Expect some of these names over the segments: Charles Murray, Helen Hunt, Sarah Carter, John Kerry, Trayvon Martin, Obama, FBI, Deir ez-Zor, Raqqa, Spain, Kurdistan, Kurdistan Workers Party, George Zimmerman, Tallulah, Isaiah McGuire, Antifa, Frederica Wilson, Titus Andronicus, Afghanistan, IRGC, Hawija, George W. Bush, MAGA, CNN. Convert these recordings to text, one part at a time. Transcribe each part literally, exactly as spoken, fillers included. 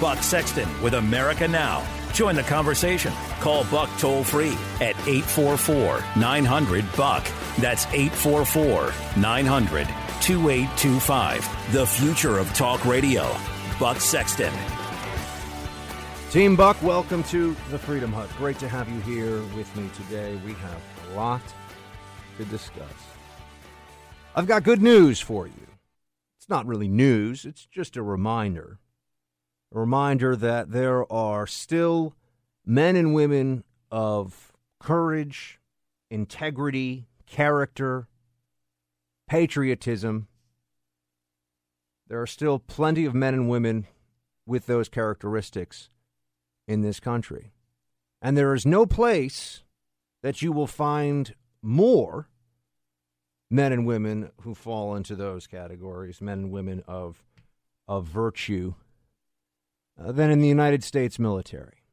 Buck Sexton with America Now. Join the conversation. Call Buck toll-free at eight four four, nine hundred, BUCK. That's eight four four, nine hundred, two eight two five. The future of talk radio. Buck Sexton. Team Buck, welcome to the Freedom Hut. Great to have you here with me today. We have a lot to discuss. I've got good news for you. It's not really news. It's just a reminder. A reminder that there are still men and women of courage, integrity, character, patriotism. There are still plenty of men and women with those characteristics in this country. And there is no place that you will find more men and women who fall into those categories, men and women of, of virtue, uh, than in the United States military.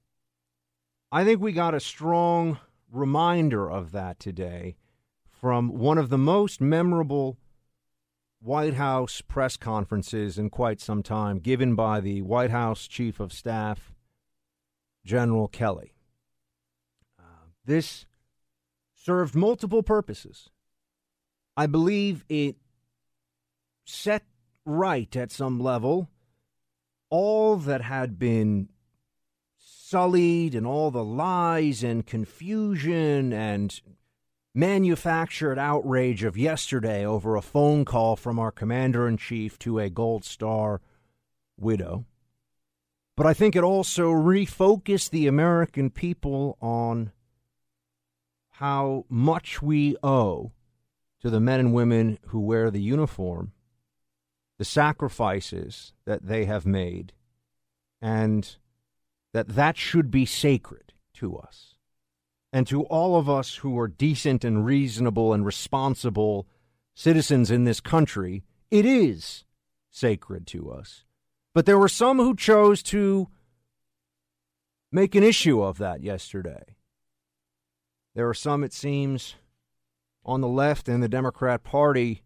I think we got a strong reminder of that today from one of the most memorable White House press conferences in quite some time, given by the White House Chief of Staff, General Kelly. Uh, this served multiple purposes. I believe it set right at some level all that had been sullied and all the lies and confusion and manufactured outrage of yesterday over a phone call from our commander-in-chief to a Gold Star widow. But I think it also refocused the American people on how much we owe to the men and women who wear the uniform, the sacrifices that they have made, and that that should be sacred to us. And to all of us who are decent and reasonable and responsible citizens in this country, it is sacred to us. But there were some who chose to make an issue of that yesterday. There are some, it seems, on the left and the Democrat Party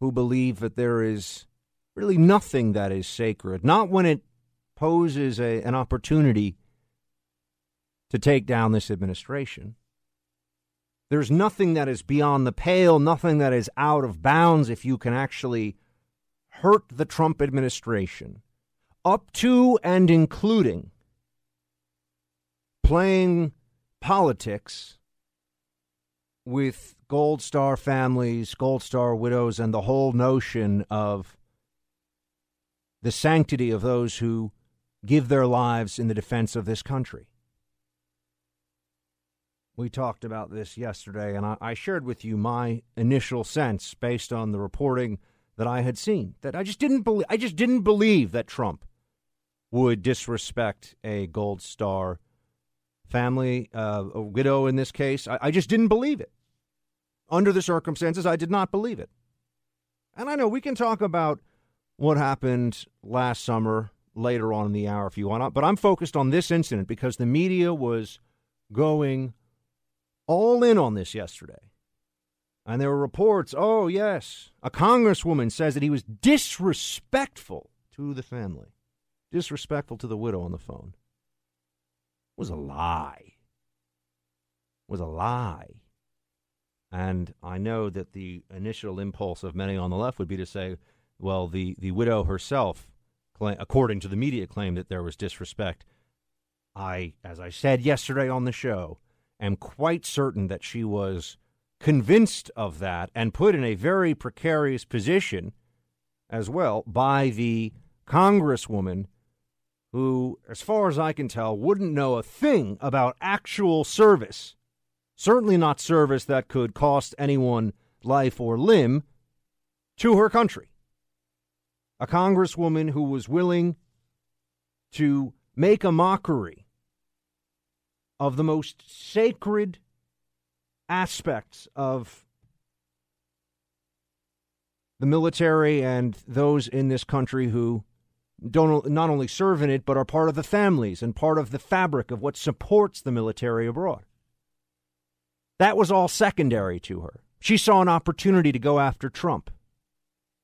who believe that there is really nothing that is sacred, not when it poses a, an opportunity to take down this administration. There's nothing that is beyond the pale, nothing that is out of bounds if you can actually hurt the Trump administration, up to and including playing politics with Gold Star families, Gold Star widows, and the whole notion of the sanctity of those who give their lives in the defense of this country. We talked about this yesterday, and I, I shared with you my initial sense based on the reporting that I had seen, that I just didn't believe, I just didn't believe that Trump would disrespect a Gold Star family, uh, a widow in this case. I, I just didn't believe it. Under the circumstances, I did not believe it. And I know we can talk about what happened last summer later on in the hour if you want, but I'm focused on this incident because the media was going all in on this yesterday. And there were reports, oh, yes, a congresswoman says that he was disrespectful to the family, disrespectful to the widow on the phone. It was a lie. It was a lie. And I know that the initial impulse of many on the left would be to say, well, the, the widow herself, claim, according to the media, claimed that there was disrespect. I, as I said yesterday on the show, am quite certain that she was convinced of that and put in a very precarious position as well by the congresswoman who, as far as I can tell, wouldn't know a thing about actual service, certainly not service that could cost anyone life or limb, to her country. A congresswoman who was willing to make a mockery of the most sacred aspects of the military and those in this country who don't not only serve in it, but are part of the families and part of the fabric of what supports the military abroad. That was all secondary to her. She saw an opportunity to go after Trump.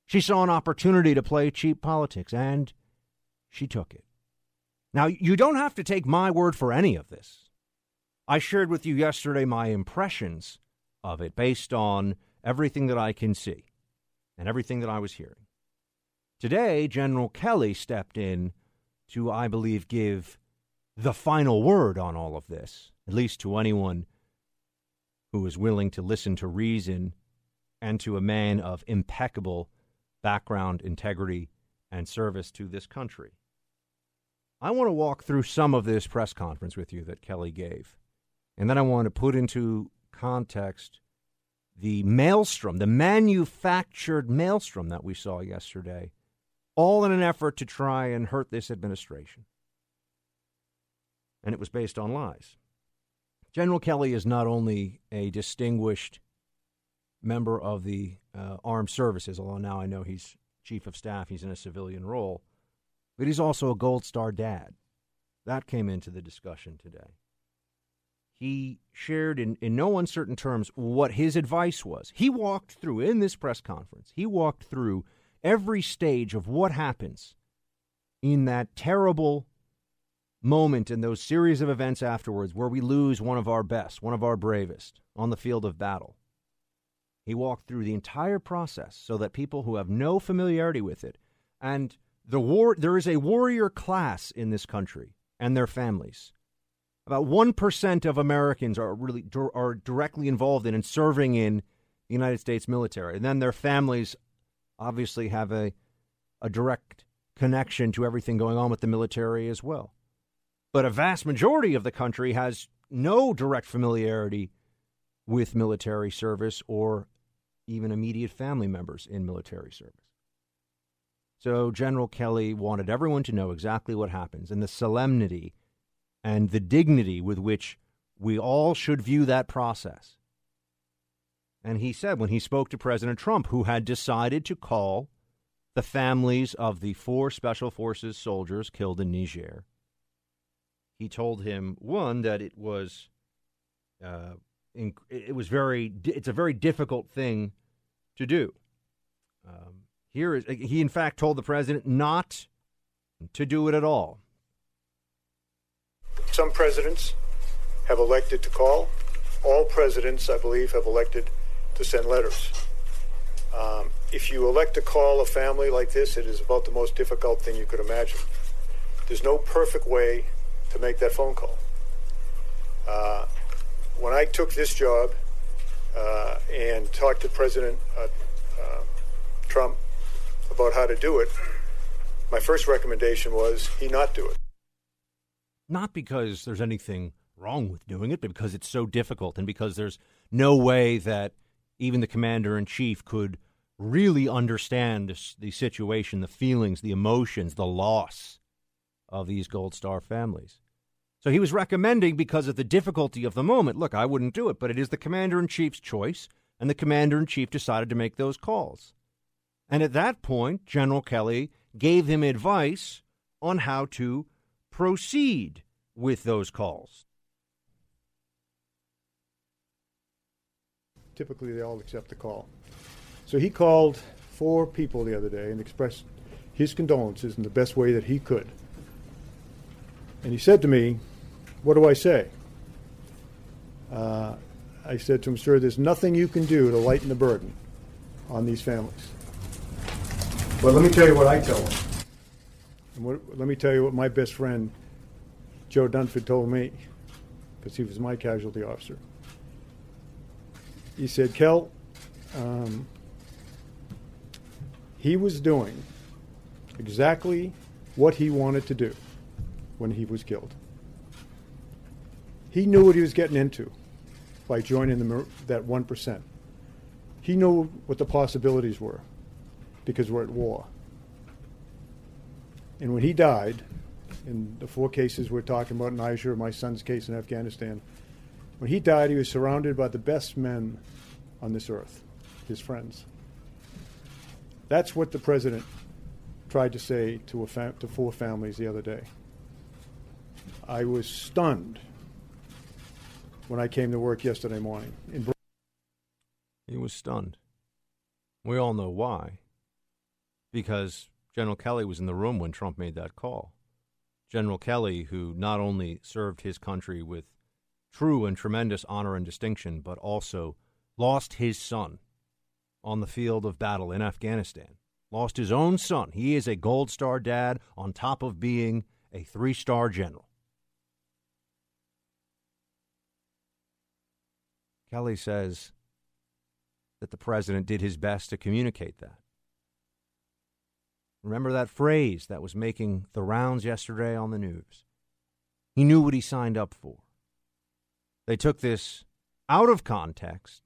She saw an opportunity to play cheap politics, and she took it. Now, you don't have to take my word for any of this. I shared with you yesterday my impressions of it based on everything that I can see and everything that I was hearing. Today, General Kelly stepped in to, I believe, give the final word on all of this, at least to anyone who is willing to listen to reason and to a man of impeccable background, integrity, and service to this country. I want to walk through some of this press conference with you that Kelly gave, and then I want to put into context the maelstrom, the manufactured maelstrom that we saw yesterday, all in an effort to try and hurt this administration. And it was based on lies. General Kelly is not only a distinguished member of the uh, armed services, although now I know he's chief of staff, he's in a civilian role, but he's also a Gold Star dad. That came into the discussion today. He shared in, in no uncertain terms what his advice was. He walked through, in this press conference, he walked through every stage of what happens in that terrible moment in those series of events afterwards where we lose one of our best, one of our bravest on the field of battle. He walked through the entire process so that people who have no familiarity with it and The war, there is a warrior class in this country and their families. About one percent of Americans are really are directly involved in and serving in the United States military. And then their families obviously have a, a direct connection to everything going on with the military as well. But a vast majority of the country has no direct familiarity with military service or even immediate family members in military service. So General Kelly wanted everyone to know exactly what happens and the solemnity and the dignity with which we all should view that process. And he said when he spoke to President Trump, who had decided to call the families of the four Special Forces soldiers killed in Niger, he told him, one, that it was uh, inc- it was very it's a very difficult thing to do. Um Here is he, in fact, told the president not to do it at all. Some presidents have elected to call. All presidents, I believe, have elected to send letters. Um, if you elect to call a family like this, it is about the most difficult thing you could imagine. There's no perfect way to make that phone call. Uh, when I took this job uh, and talked to President uh, uh, Trump, about how to do it, my first recommendation was he not do it. Not because there's anything wrong with doing it, but because it's so difficult and because there's no way that even the commander-in-chief could really understand the situation, the feelings, the emotions, the loss of these Gold Star families. So he was recommending, because of the difficulty of the moment, look, I wouldn't do it, but it is the commander-in-chief's choice, and the commander-in-chief decided to make those calls. And at that point, General Kelly gave him advice on how to proceed with those calls. Typically, they all accept the call. So he called four people the other day and expressed his condolences in the best way that he could. And he said to me, what do I say? Uh, I said to him, sir, there's nothing you can do to lighten the burden on these families. But let me tell you what I tell them. And what, let me tell you what my best friend, Joe Dunford, told me, because he was my casualty officer. He said, Kel, um, he was doing exactly what he wanted to do when he was killed. He knew what he was getting into by joining the, that one percent. He knew what the possibilities were, because we're at war. And when he died, in the four cases we're talking about, Niger, my son's case in Afghanistan, when he died, he was surrounded by the best men on this earth, his friends. That's what the president tried to say to, a fam- to four families the other day. I was stunned when I came to work yesterday morning. In- he was stunned. We all know why. Because General Kelly was in the room when Trump made that call. General Kelly, who not only served his country with true and tremendous honor and distinction, but also lost his son on the field of battle in Afghanistan, lost his own son. He is a Gold Star dad on top of being a three-star general. Kelly says that the president did his best to communicate that. Remember that phrase that was making the rounds yesterday on the news? He knew what he signed up for. They took this out of context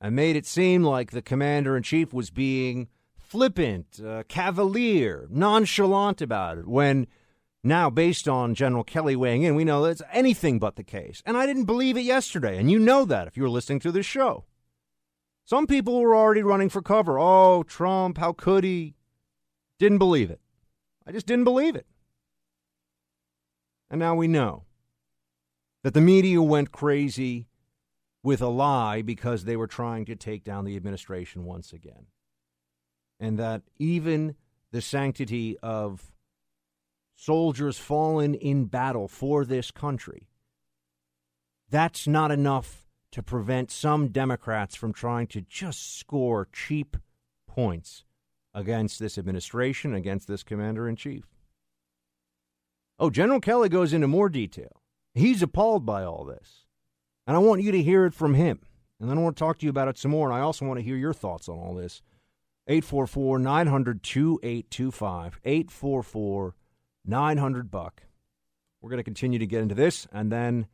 and made it seem like the commander-in-chief was being flippant, uh, cavalier, nonchalant about it, when now, based on General Kelly weighing in, we know that's anything but the case. And I didn't believe it yesterday, and you know that if you were listening to this show. Some people were already running for cover. Oh, Trump, how could he? Didn't believe it. I just didn't believe it. And now we know that the media went crazy with a lie because they were trying to take down the administration once again. And that even the sanctity of soldiers fallen in battle for this country, that's not enough to prevent some Democrats from trying to just score cheap points against this administration, against this commander-in-chief. Oh, General Kelly goes into more detail. He's appalled by all this. And I want you to hear it from him. And then I want to talk to you about it some more, and I also want to hear your thoughts on all this. eight four four, nine hundred, two eight two five, eight four four, nine hundred, BUCK. We're going to continue to get into this, and then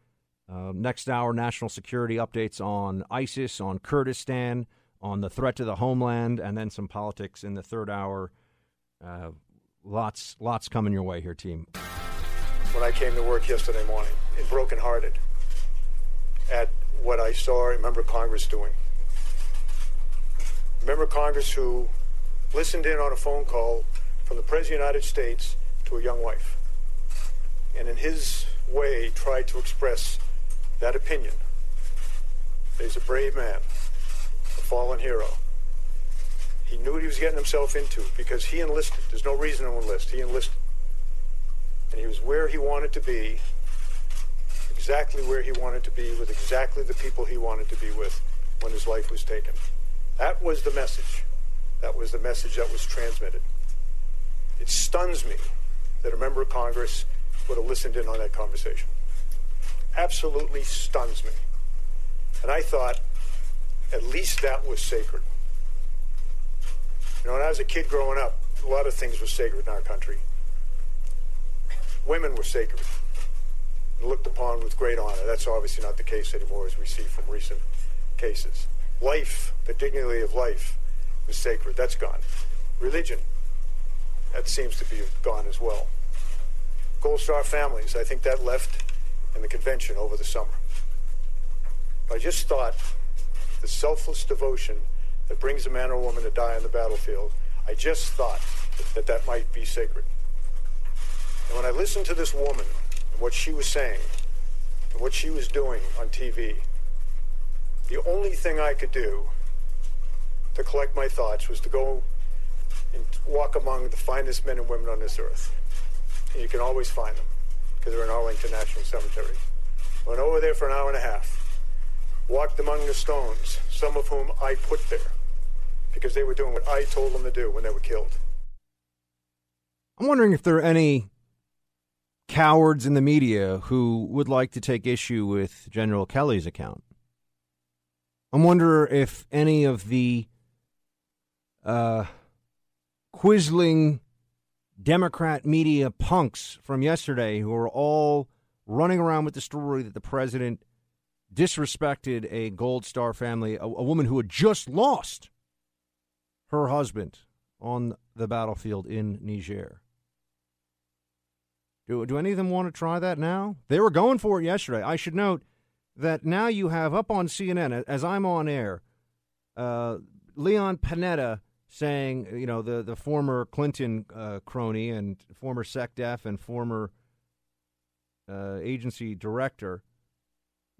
uh, next hour, national security updates on ISIS, on Kurdistan, on the threat to the homeland, and then some politics in the third hour. Uh, lots, lots coming your way here, team. When I came to work yesterday morning, it brokenhearted at what I saw a member of Congress doing. A member of Congress who listened in on a phone call from the President of the United States to a young wife, and in his way tried to express that opinion. He's a brave man, a fallen hero. He knew what he was getting himself into because he enlisted. There's no reason to enlist. He enlisted. And he was where he wanted to be, exactly where he wanted to be, with exactly the people he wanted to be with when his life was taken. That was the message. That was the message that was transmitted. It stuns me that a member of Congress would have listened in on that conversation. Absolutely stuns me. And I thought, at least that was sacred. You know, when I was a kid growing up, a lot of things were sacred in our country. Women were sacred and looked upon with great honor. That's obviously not the case anymore, as we see from recent cases. Life, the dignity of life, was sacred. That's gone. Religion, that seems to be gone as well. Gold Star families, I think that left in the convention over the summer. I just thought the selfless devotion that brings a man or woman to die on the battlefield, I just thought that that might be sacred. And when I listened to this woman and what she was saying and what she was doing on T V, the only thing I could do to collect my thoughts was to go and walk among the finest men and women on this earth. And you can always find them because they're in Arlington National Cemetery. I went over there for an hour and a half, walked among the stones, some of whom I put there because they were doing what I told them to do when they were killed. I'm wondering if there are any cowards in the media who would like to take issue with General Kelly's account. I wonder if any of the uh, quizzling Democrat media punks from yesterday who are all running around with the story that the president disrespected a Gold Star family, a, a woman who had just lost her husband on the battlefield in Niger. Do, do any of them want to try that now? They were going for it yesterday. I should note that now you have up on C N N, as I'm on air, uh, Leon Panetta saying, you know, the, the former Clinton uh, crony and former SecDef and former uh, agency director,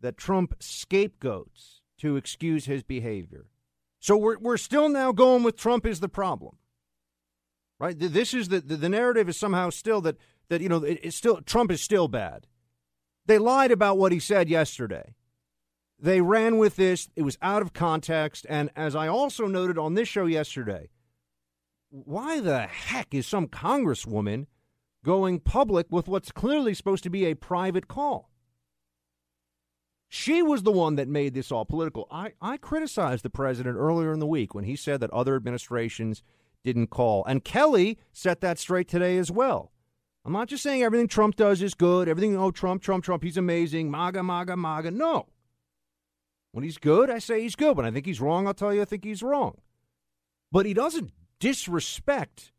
that Trump scapegoats to excuse his behavior. So we're we're still now going with Trump is the problem, right? This is the the, the narrative is somehow still that that, you know, it, it's still Trump is still bad. They lied about what he said yesterday. They ran with this. It was out of context. And as I also noted on this show yesterday, why the heck is some congresswoman going public with what's clearly supposed to be a private call? She was the one that made this all political. I, I criticized the president earlier in the week when he said that other administrations didn't call. And Kelly set that straight today as well. I'm not just saying everything Trump does is good. Everything, oh, Trump, Trump, Trump, he's amazing. MAGA, MAGA, MAGA. No. When he's good, I say he's good. When I think he's wrong, I'll tell you I think he's wrong. But he doesn't disrespect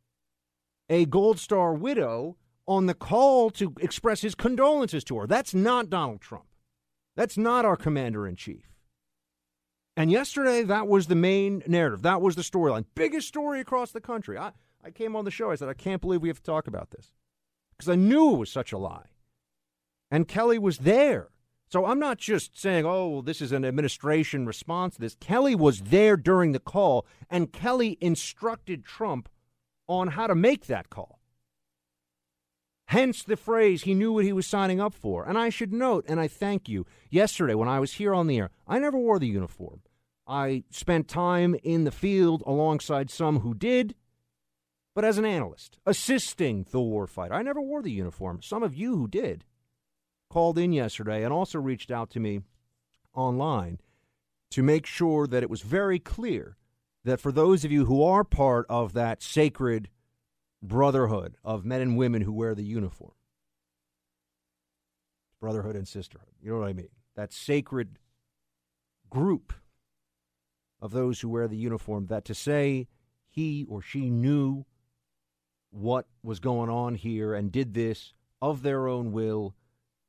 a Gold Star widow on the call to express his condolences to her. That's not Donald Trump. That's not our commander-in-chief. And yesterday, that was the main narrative. That was the storyline. Biggest story across the country. I, I came on the show. I said, I can't believe we have to talk about this. Because I knew it was such a lie. And Kelly was there. So I'm not just saying, oh, well, this is an administration response to this. Kelly was there during the call, and Kelly instructed Trump on how to make that call. Hence the phrase, he knew what he was signing up for. And I should note, and I thank you, yesterday when I was here on the air, I never wore the uniform. I spent time in the field alongside some who did, but as an analyst, assisting the war fight. I never wore the uniform. Some of you who did called in yesterday and also reached out to me online to make sure that it was very clear that for those of you who are part of that sacred brotherhood of men and women who wear the uniform, brotherhood and sisterhood, you know what I mean, that sacred group of those who wear the uniform, that to say he or she knew what was going on here and did this of their own will,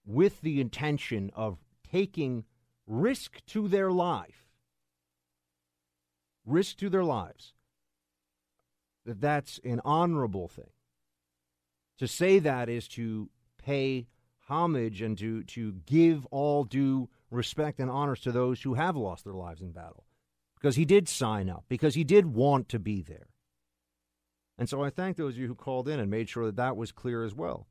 with the intention of taking risk to their life, risk to their lives, that that's an honorable thing. To say that is to pay homage and to, to give all due respect and honors to those who have lost their lives in battle, because he did sign up, because he did want to be there. And so I thank those of you who called in and made sure that that was clear as well.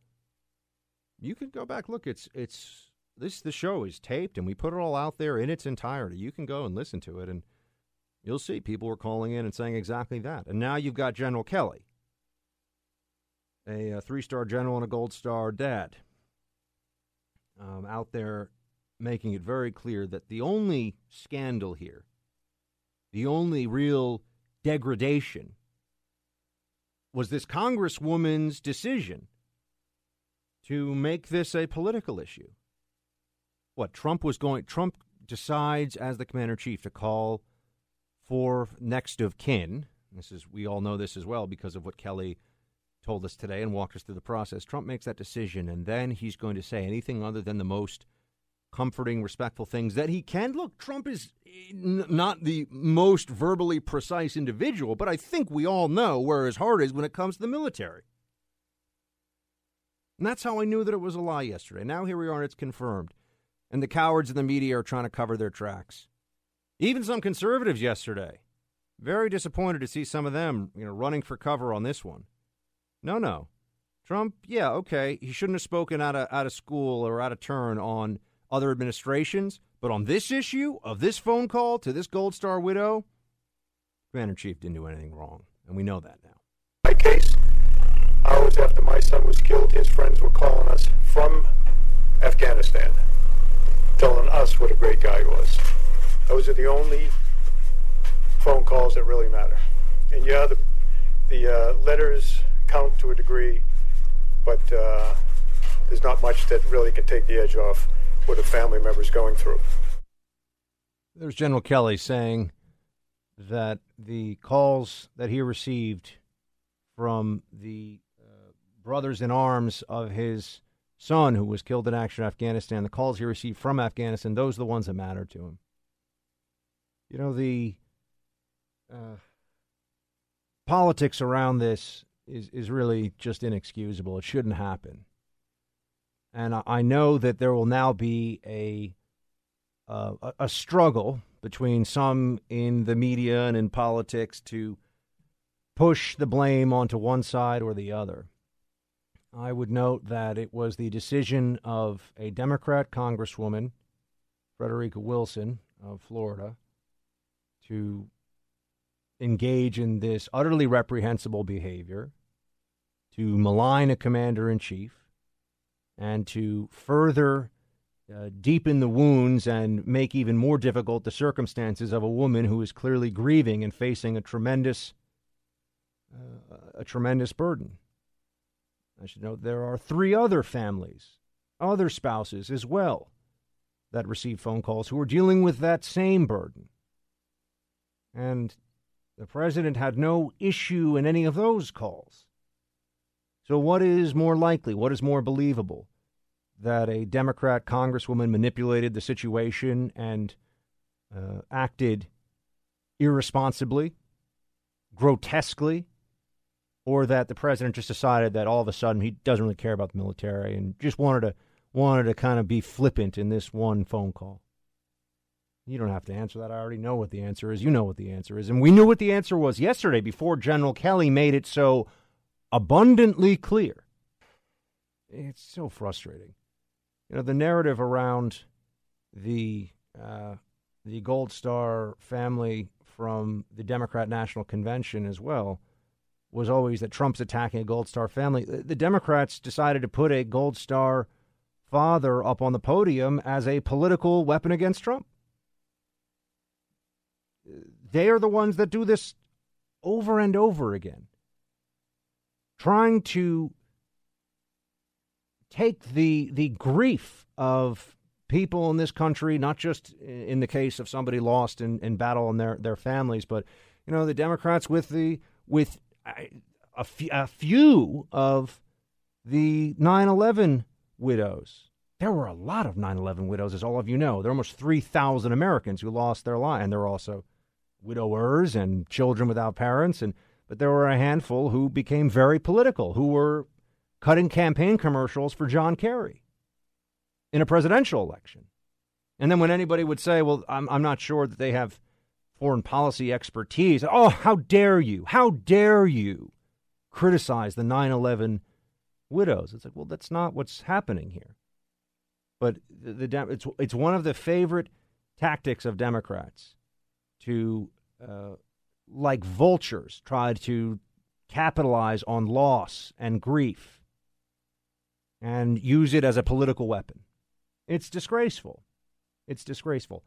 You can go back. Look, it's it's this. The show is taped, and we put it all out there in its entirety. You can go and listen to it, and you'll see people were calling in and saying exactly that. And now you've got General Kelly, a, a three-star general and a Gold Star dad, um, out there making it very clear that the only scandal here, the only real degradation, was this congresswoman's decision to make this a political issue. What, Trump was going, Trump decides as the commander-in-chief to call for next of kin. This is, we all know this as well because of what Kelly told us today and walked us through the process. Trump makes that decision, and then he's going to say anything other than the most comforting, respectful things that he can. Look, Trump is not the most verbally precise individual, but I think we all know where his heart is when it comes to the military. And that's how I knew that it was a lie yesterday. Now here we are, and it's confirmed. And the cowards in the media are trying to cover their tracks. Even some conservatives yesterday, very disappointed to see some of them, you know, running for cover on this one. No, no. Trump, yeah, okay, he shouldn't have spoken out of, out of school or out of turn on other administrations, but on this issue of this phone call to this Gold Star widow, Commander-in-Chief didn't do anything wrong, and we know that now. My case. Hours after my son was killed, his friends were calling us from Afghanistan, telling us what a great guy he was. Those are the only phone calls that really matter. And yeah, the, the uh, letters count to a degree, but uh, there's not much that really can take the edge off what a family member's going through. There's General Kelly saying that the calls that he received from the uh, brothers in arms of his son who was killed in action in Afghanistan, the calls he received from Afghanistan, those are the ones that matter to him. You know, the uh, politics around this is, is really just inexcusable. It shouldn't happen. And I, I know that there will now be a uh, a struggle between some in the media and in politics to push the blame onto one side or the other. I would note that it was the decision of a Democrat Congresswoman, Frederica Wilson of Florida, to engage in this utterly reprehensible behavior, to malign a commander-in-chief, and to further uh, deepen the wounds and make even more difficult the circumstances of a woman who is clearly grieving and facing a tremendous, uh, a tremendous burden. I should note there are three other families, other spouses as well, that receive phone calls who are dealing with that same burden. And the president had no issue in any of those calls. So what is more likely, what is more believable? That a Democrat Congresswoman manipulated the situation and uh, acted irresponsibly, grotesquely? Or that the president just decided that all of a sudden he doesn't really care about the military and just wanted to wanted to kind of be flippant in this one phone call? You don't have to answer that. I already know what the answer is. You know what the answer is. And we knew what the answer was yesterday before General Kelly made it so abundantly clear. It's so frustrating. You know, the narrative around the uh, the Gold Star family from the Democrat National Convention as well was always that Trump's attacking a Gold Star family. The Democrats decided to put a Gold Star father up on the podium as a political weapon against Trump. They are the ones that do this over and over again, trying to take the the grief of people in this country, not just in the case of somebody lost in, in battle and their, their families, but, you know, the Democrats with the with A, f- a few of the nine eleven widows. There were a lot of nine eleven widows, as all of you know. There are almost three thousand Americans who lost their lives. And there were also widowers and children without parents. And But there were a handful who became very political, who were cutting campaign commercials for John Kerry in a presidential election. And then when anybody would say, well, I'm, I'm not sure that they have foreign policy expertise. Oh, how dare you? How dare you criticize the nine eleven widows? It's like, well, that's not what's happening here. But the, the it's it's one of the favorite tactics of Democrats to, uh, like vultures, try to capitalize on loss and grief and use it as a political weapon. It's disgraceful. It's disgraceful.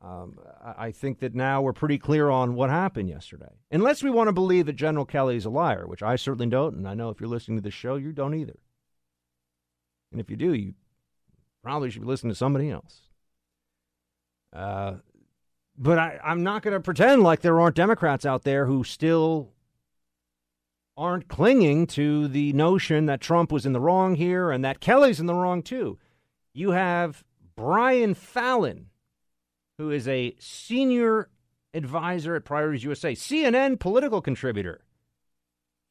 Um, I think that now we're pretty clear on what happened yesterday. Unless we want to believe that General Kelly is a liar, which I certainly don't, and I know if you're listening to this show, you don't either. And if you do, you probably should be listening to somebody else. Uh, but I, I'm not going to pretend like there aren't Democrats out there who still aren't clinging to the notion that Trump was in the wrong here and that Kelly's in the wrong too. You have Brian Fallon, who is a senior advisor at Priorities U S A, C N N political contributor,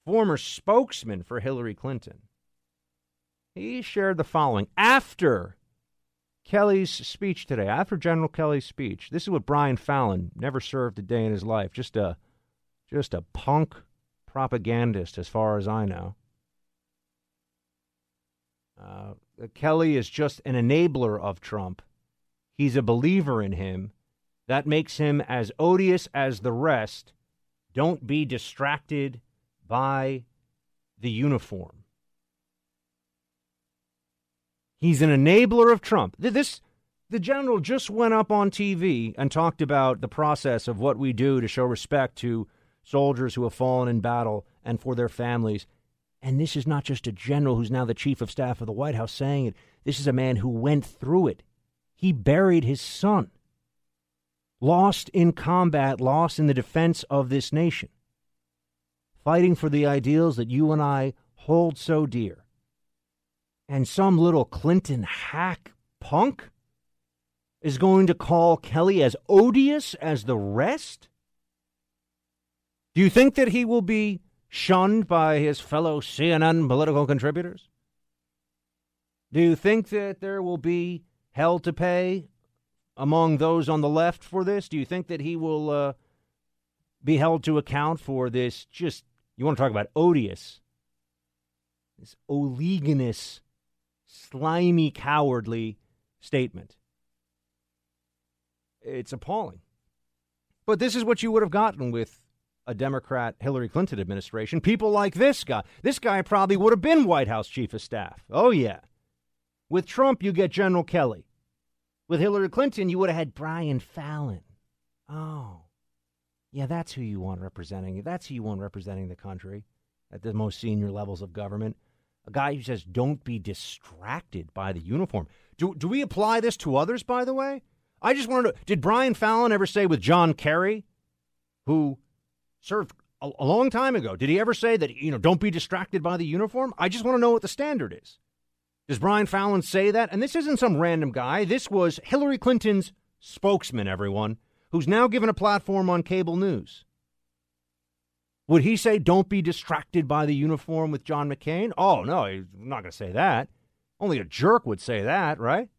former spokesman for Hillary Clinton. He shared the following after Kelly's speech today, after General Kelly's speech. This is what Brian Fallon, never served a day in his life, just a, just a punk propagandist as far as I know. Uh, Kelly is just an enabler of Trump. He's a believer in him. That makes him as odious as the rest. Don't be distracted by the uniform. He's an enabler of Trump. This, the general just went up on T V and talked about the process of what we do to show respect to soldiers who have fallen in battle and for their families. And this is not just a general who's now the chief of staff of the White House saying it. This is a man who went through it. He buried his son, lost in combat, lost in the defense of this nation, fighting for the ideals that you and I hold so dear. And some little Clinton hack punk is going to call Kelly as odious as the rest? Do you think that he will be shunned by his fellow C N N political contributors? Do you think that there will be hell to pay among those on the left for this? Do you think that he will uh, be held to account for this? Just, you want to talk about odious. this oleaginous, slimy, cowardly statement. It's appalling. But this is what you would have gotten with a Democrat Hillary Clinton administration. People like this guy. This guy probably would have been White House chief of staff. Oh, yeah. With Trump, you get General Kelly. With Hillary Clinton, you would have had Brian Fallon. Oh, yeah, that's who you want representing. That's who you want representing the country at the most senior levels of government. A guy who says, don't be distracted by the uniform. Do, do we apply this to others, by the way? I just want to know, did Brian Fallon ever say with John Kerry, who served a, a long time ago, did he ever say that, you know, don't be distracted by the uniform? I just want to know what the standard is. Does Brian Fallon say that? And this isn't some random guy. This was Hillary Clinton's spokesman, everyone, who's now given a platform on cable news. Would he say, don't be distracted by the uniform with John McCain? Oh, no, he's not going to say that. Only a jerk would say that, right?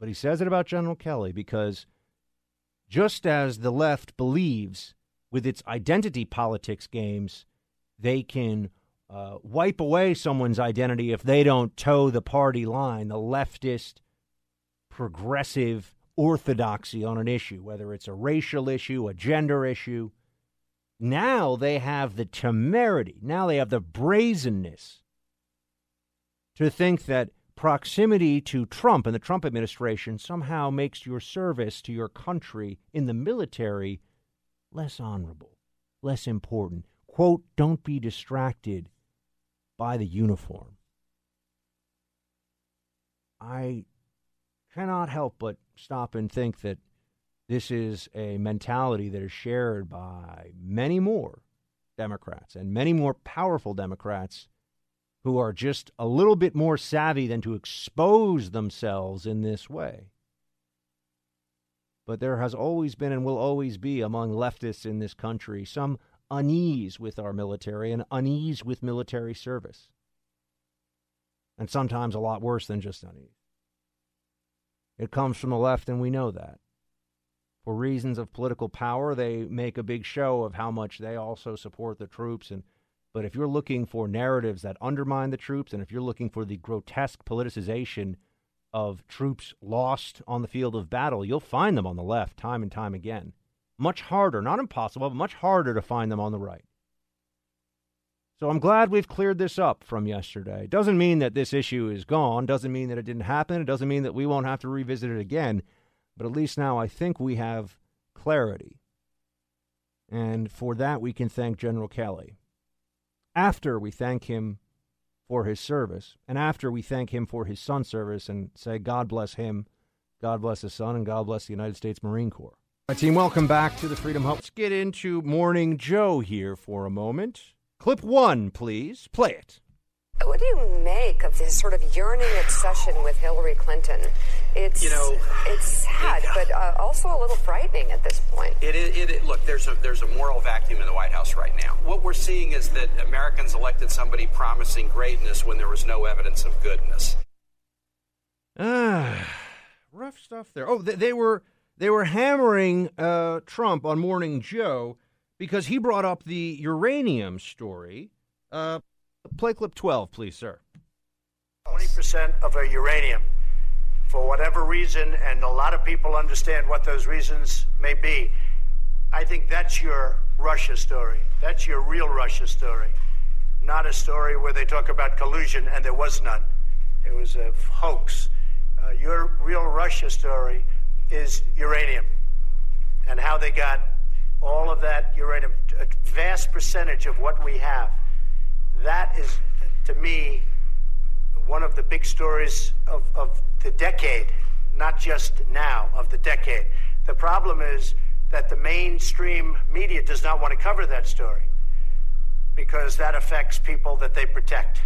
But he says it about General Kelly because just as the left believes with its identity politics games, they can uh, wipe away someone's identity if they don't toe the party line, the leftist, progressive orthodoxy on an issue, whether it's a racial issue, a gender issue. Now they have the temerity, now they have the brazenness to think that proximity to Trump and the Trump administration somehow makes your service to your country in the military less honorable, less important. Quote, don't be distracted by the uniform. I cannot help but stop and think that this is a mentality that is shared by many more Democrats and many more powerful Democrats who are just a little bit more savvy than to expose themselves in this way. But there has always been and will always be among leftists in this country some unease with our military and unease with military service. And sometimes a lot worse than just unease. It comes from the left, and we know that. For reasons of political power, they make a big show of how much they also support the troops and But if you're looking for narratives that undermine the troops, and if you're looking for the grotesque politicization of troops lost on the field of battle, you'll find them on the left time and time again. Much harder, not impossible, but much harder to find them on the right. So I'm glad we've cleared this up from yesterday. It doesn't mean that this issue is gone. Doesn't mean that it didn't happen. It doesn't mean that we won't have to revisit it again. But at least now I think we have clarity. And for that, we can thank General Kelly. After we thank him for his service, and after we thank him for his son's service and say God bless him, God bless his son, and God bless the United States Marine Corps. My team, welcome back to the Freedom Hub. Let's get into Morning Joe here for a moment. Clip one, please. Play it. What do you make of this sort of yearning obsession with Hillary Clinton? It's, you know, it's sad, it, uh, but uh, also a little frightening at this point. It is. It, it, look, there's a there's a moral vacuum in the White House right now. What we're seeing is that Americans elected somebody promising greatness when there was no evidence of goodness. Ah, rough stuff there. Oh, they, they were they were hammering uh, Trump on Morning Joe because he brought up the uranium story. Uh, play clip twelve, please, sir. twenty percent of our uranium. For whatever reason, and a lot of people understand what those reasons may be. I think that's your Russia story. That's your real Russia story. Not a story where they talk about collusion, and there was none. It was a hoax. Uh, your real Russia story is uranium and how they got all of that uranium, a vast percentage of what we have. That is, to me, one of the big stories of, of the decade, not just now, of the decade. The problem is that the mainstream media does not want to cover that story because that affects people that they protect.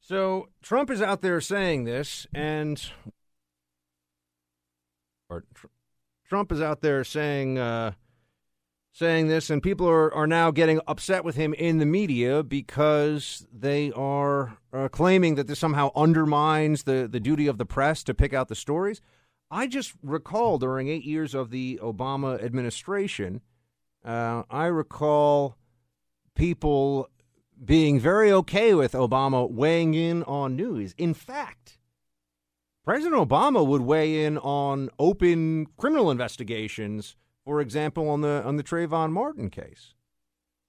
So Trump is out there saying this, and or tr- Trump is out there saying uh, saying this, and people are, are now getting upset with him in the media because they are uh, claiming that this somehow undermines the, the duty of the press to pick out the stories. I just recall during eight years of the Obama administration, uh, I recall people being very okay with Obama weighing in on news. In fact, President Obama would weigh in on open criminal investigations, for example, on the on the Trayvon Martin case.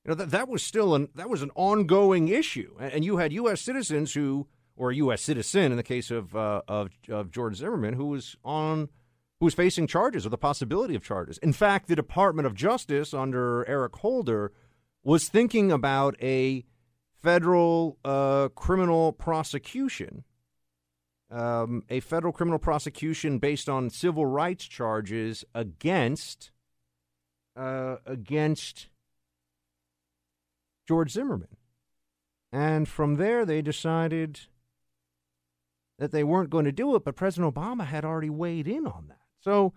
You know, that, that was still an that was an ongoing issue. And you had U S citizens who or a U S citizen in the case of uh, of, of George Zimmerman, who was on who was facing charges or the possibility of charges. In fact, the Department of Justice under Eric Holder was thinking about a federal uh, criminal prosecution, um, a federal criminal prosecution based on civil rights charges against uh, against George Zimmerman. And from there, they decided that they weren't going to do it, but President Obama had already weighed in on that. So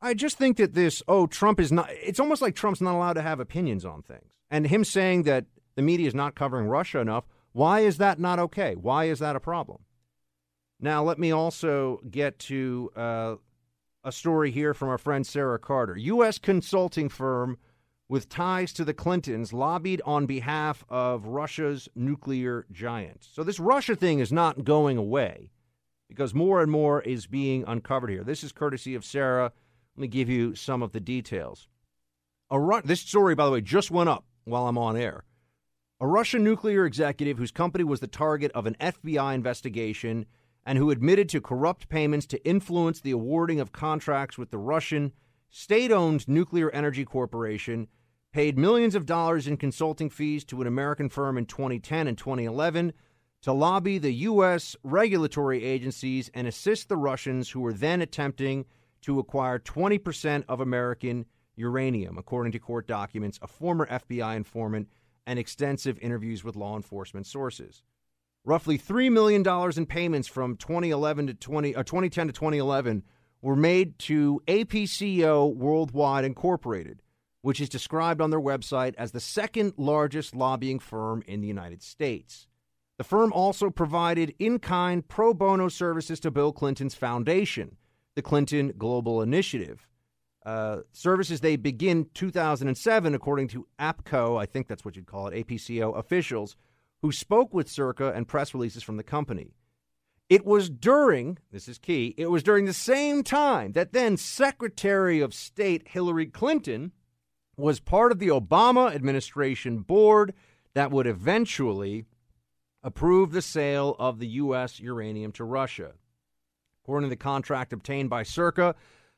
I just think that this, oh, Trump is not, it's almost like Trump's not allowed to have opinions on things. And him saying that the media is not covering Russia enough, why is that not okay? Why is that a problem? Now, let me also get to uh, a story here from our friend Sarah Carter. U S consulting firm with ties to the Clintons lobbied on behalf of Russia's nuclear giants. So this Russia thing is not going away because more and more is being uncovered here. This is courtesy of Sarah. Let me give you some of the details. A Ru- this story, by the way, just went up while I'm on air. A Russian nuclear executive whose company was the target of an F B I investigation and who admitted to corrupt payments to influence the awarding of contracts with the Russian state-owned nuclear energy corporation paid millions of dollars in consulting fees to an American firm in twenty ten and twenty eleven to lobby the U S regulatory agencies and assist the Russians who were then attempting to acquire twenty percent of American uranium, according to court documents, a former F B I informant, and extensive interviews with law enforcement sources. Roughly three million dollars in payments from twenty eleven to twenty, or twenty ten to twenty eleven were made to A P C O Worldwide Incorporated, which is described on their website as the second largest lobbying firm in the United States. The firm also provided in-kind pro bono services to Bill Clinton's foundation, the Clinton Global Initiative. Uh, services they begin two thousand seven, according to A P C O, I think that's what you'd call it, A P C O officials, who spoke with Circa and press releases from the company. It was during, this is key, it was during the same time that then Secretary of State Hillary Clinton was part of the Obama administration board that would eventually approve the sale of the U S uranium to Russia. According to the contract obtained by Circa,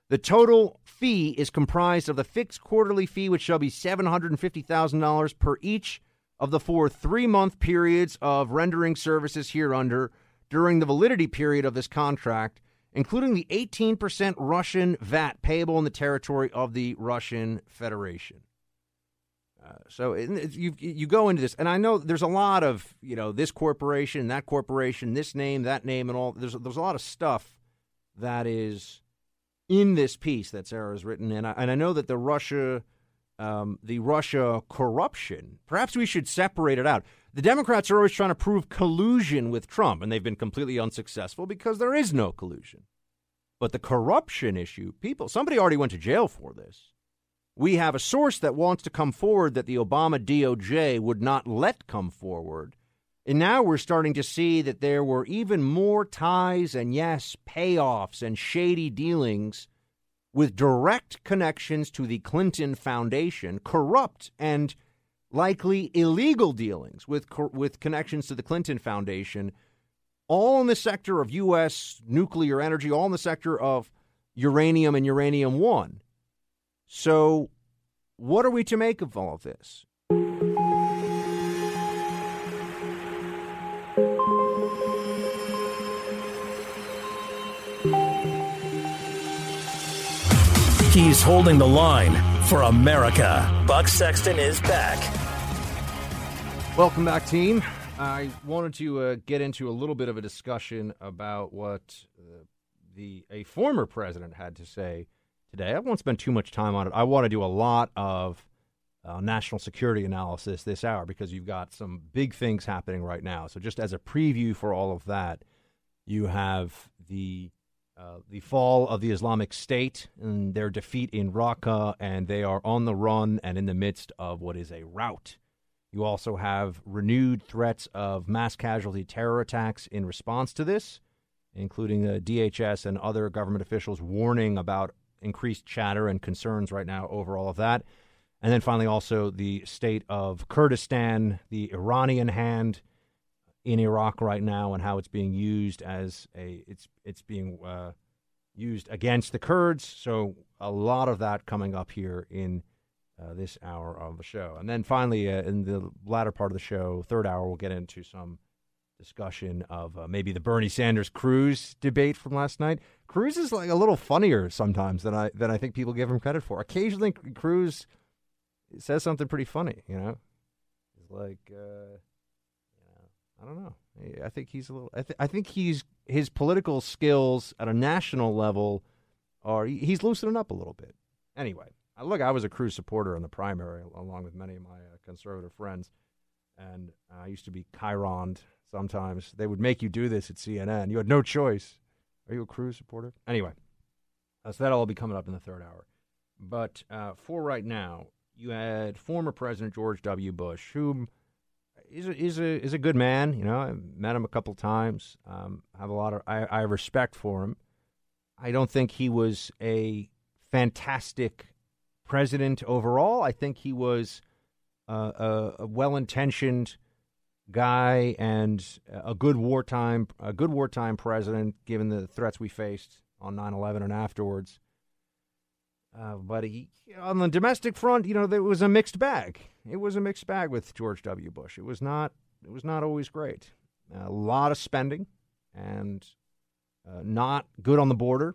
the total fee is comprised of the fixed quarterly fee, which shall be seven hundred fifty thousand dollars per each of the four three-month periods of rendering services hereunder during the validity period of this contract, including the eighteen percent Russian V A T payable in the territory of the Russian Federation. Uh, so it, it, you you go into this, and I know there's a lot of, you know, this corporation, that corporation, this name, that name, and all. There's, there's a lot of stuff that is in this piece that Sarah's written, and I, and I know that the Russia... Um, the Russia corruption, perhaps we should separate it out. The Democrats are always trying to prove collusion with Trump, and they've been completely unsuccessful because there is no collusion. But the corruption issue, people, somebody already went to jail for this. We have a source that wants to come forward that the Obama D O J would not let come forward. And now we're starting to see that there were even more ties and, yes, payoffs and shady dealings with direct connections to the Clinton Foundation, corrupt and likely illegal dealings with with connections to the Clinton Foundation, all in the sector of U S nuclear energy, all in the sector of uranium and Uranium One. So what are we to make of all of this? He's holding the line for America. Buck Sexton is back. Welcome back, team. I wanted to uh, get into a little bit of a discussion about what uh, the a former president had to say today. I won't spend too much time on it. I want to do a lot of uh, national security analysis this hour because you've got some big things happening right now. So just as a preview for all of that, you have the... Uh, the fall of the Islamic State and their defeat in Raqqa, and they are on the run and in the midst of what is a rout. You also have renewed threats of mass casualty terror attacks in response to this, including the D H S and other government officials warning about increased chatter and concerns right now over all of that. And then finally, also the state of Kurdistan, the Iranian hand in Iraq right now, and how it's being used as a it's it's being uh, used against the Kurds. So a lot of that coming up here in uh, this hour of the show. And then finally, uh, in the latter part of the show, third hour, we'll get into some discussion of uh, maybe the Bernie Sanders Cruz debate from last night. Cruz is like a little funnier sometimes than I than I think people give him credit for. Occasionally, Cruz says something pretty funny, you know. He's like, uh, you know, I don't know. I think he's a little. I, th- I think he's his political skills at a national level are he's loosening up a little bit. Anyway, look, I was a Cruz supporter in the primary, along with many of my uh, conservative friends, and uh, I used to be chironed. Sometimes they would make you do this at C N N. You had no choice. Are you a Cruz supporter? Anyway, uh, so that'll all be coming up in the third hour. But uh, for right now, you had former President George W. Bush, who is a, is a, is a good man. You know, I met him a couple times. Um, have a lot of I, I have respect for him. I don't think he was a fantastic president overall. I think he was uh, a, a well-intentioned guy and a good wartime, a good wartime president, given the threats we faced on nine eleven and afterwards. Uh, but he, on the domestic front, you know, there was a mixed bag. It was a mixed bag with George W. Bush. It was not. It was not always great. A lot of spending, and uh, not good on the border,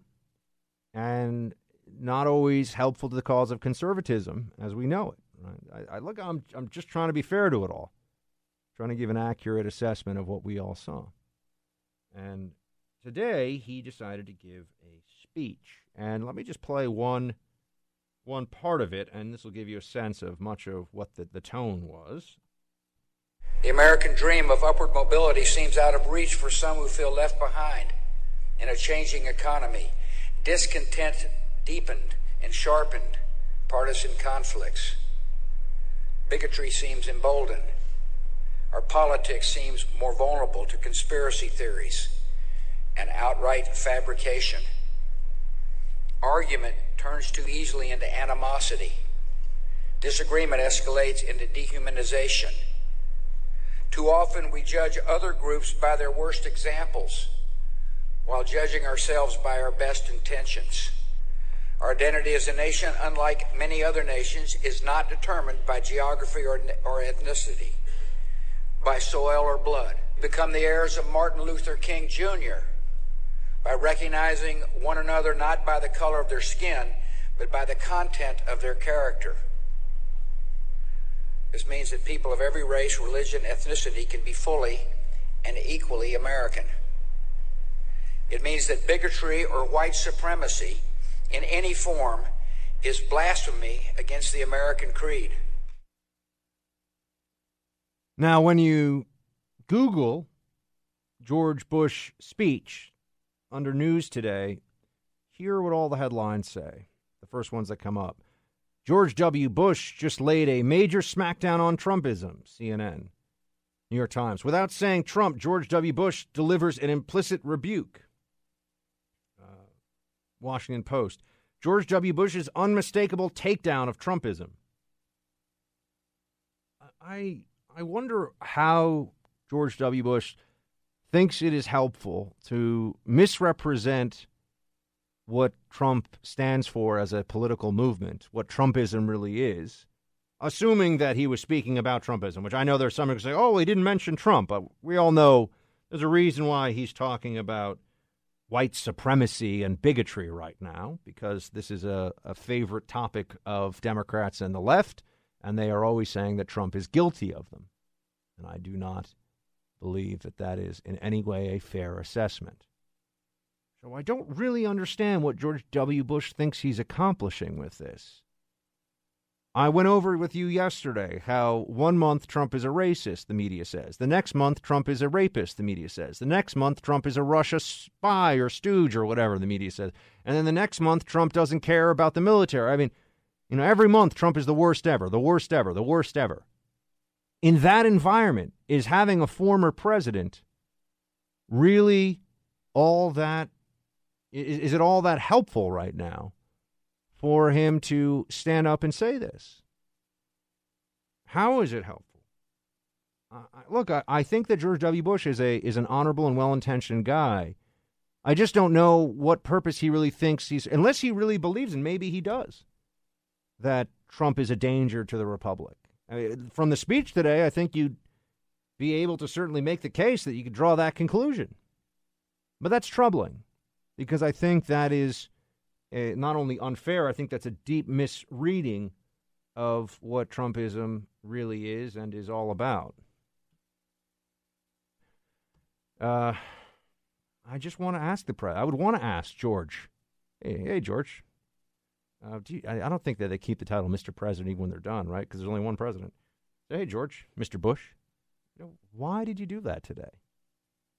and not always helpful to the cause of conservatism as we know it. Right? I, I look. I'm. I'm just trying to be fair to it all. Trying to give an accurate assessment of what we all saw. And today he decided to give a speech. And let me just play one one part of it, and this will give you a sense of much of what the, the tone was. The American dream of upward mobility seems out of reach for some who feel left behind in a changing economy. Discontent deepened and sharpened partisan conflicts. Bigotry seems emboldened. Our politics seems more vulnerable to conspiracy theories and outright fabrication. Argument turns too easily into animosity. Disagreement escalates into dehumanization. Too often we judge other groups by their worst examples while judging ourselves by our best intentions. Our identity as a nation, unlike many other nations, is not determined by geography or, or ethnicity, by soil or blood. Become the heirs of Martin Luther King Junior by recognizing one another not by the color of their skin, but by the content of their character. This means that people of every race, religion, ethnicity can be fully and equally American. It means that bigotry or white supremacy in any form is blasphemy against the American creed. Now, when you Google George Bush speech under news today, hear what all the headlines say, the first ones that come up. George W. Bush just laid a major smackdown on Trumpism, C N N, New York Times. Without saying Trump, George W. Bush delivers an implicit rebuke, uh, Washington Post. George W. Bush's unmistakable takedown of Trumpism. I... I wonder how George W. Bush thinks it is helpful to misrepresent what Trump stands for as a political movement, what Trumpism really is, assuming that he was speaking about Trumpism, which I know there's some who say, oh, he didn't mention Trump. But we all know there's a reason why he's talking about white supremacy and bigotry right now, because this is a, a favorite topic of Democrats and the left. And they are always saying that Trump is guilty of them. And I do not believe that that is in any way a fair assessment. So I don't really understand what George W. Bush thinks he's accomplishing with this. I went over with you yesterday how one month Trump is a racist, the media says. The next month Trump is a rapist, the media says. The next month Trump is a Russia spy or stooge or whatever, the media says. And then the next month Trump doesn't care about the military. I mean, You know, every month, Trump is the worst ever, the worst ever, the worst ever. in that environment, is having a former president really all that, is, is it all that helpful right now for him to stand up and say this? How is it helpful? Uh, look, I, I think that George W. Bush is a is an honorable and well-intentioned guy. I just don't know what purpose he really thinks he's, unless he really believes, and maybe he does, that Trump is a danger to the republic. I mean, from the speech today, I think you'd be able to certainly make the case that you could draw that conclusion. But that's troubling, because I think that is uh, not only unfair, I think that's a deep misreading of what Trumpism really is and is all about. Uh, I just want to ask the president. I would want to ask George. Hey, hey George. Uh, do you, I, I don't think that they keep the title Mister President even when they're done, right? Because there's only one president. So, hey, George, Mister Bush, you know, why did you do that today?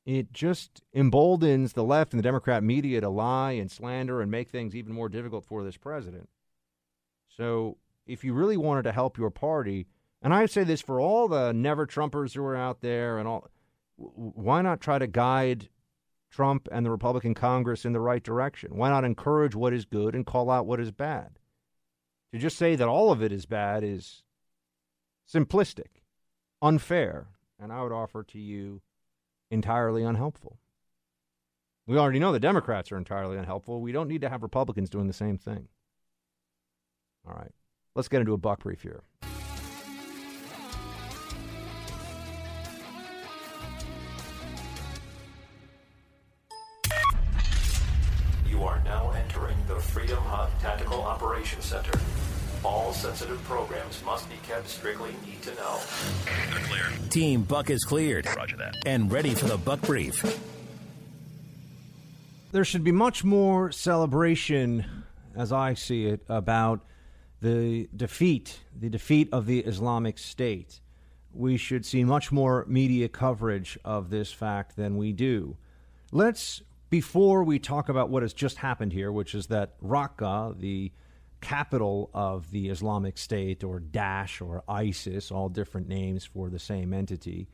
It just emboldens the left and the Democrat media to lie and slander and make things even more difficult for this president. So if you really wanted to help your party, and I say this for all the never-Trumpers who are out there and all, why not try to guide Trump and the Republican Congress in the right direction? Why not encourage what is good and call out what is bad? To just say that all of it is bad is simplistic, unfair, and I would offer to you entirely unhelpful. We already know the Democrats are entirely unhelpful. We don't need to have Republicans doing the same thing. All right, let's get into a Buck brief here. Freedom Hub Tactical Operations Center. All sensitive programs must be kept strictly need to know. They're clear. Team Buck is cleared. Roger that. And ready for the Buck Brief. There should be much more celebration, as I see it, about the defeat, the defeat of the Islamic State. We should see much more media coverage of this fact than we do. Let's Before we talk about what has just happened here, which is that Raqqa, the capital of the Islamic State, or Daesh, or ISIS, all different names for the same entity,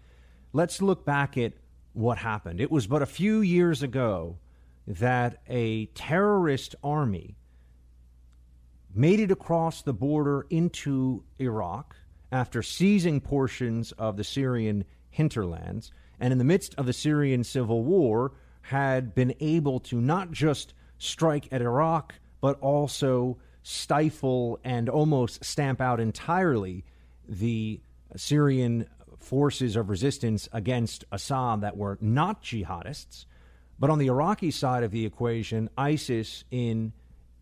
let's look back at what happened. It was but a few years ago that a terrorist army made it across the border into Iraq after seizing portions of the Syrian hinterlands, and in the midst of the Syrian civil war, had been able to not just strike at Iraq, but also stifle and almost stamp out entirely the Syrian forces of resistance against Assad that were not jihadists. But on the Iraqi side of the equation, ISIS, in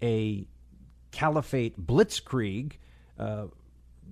a caliphate blitzkrieg, uh,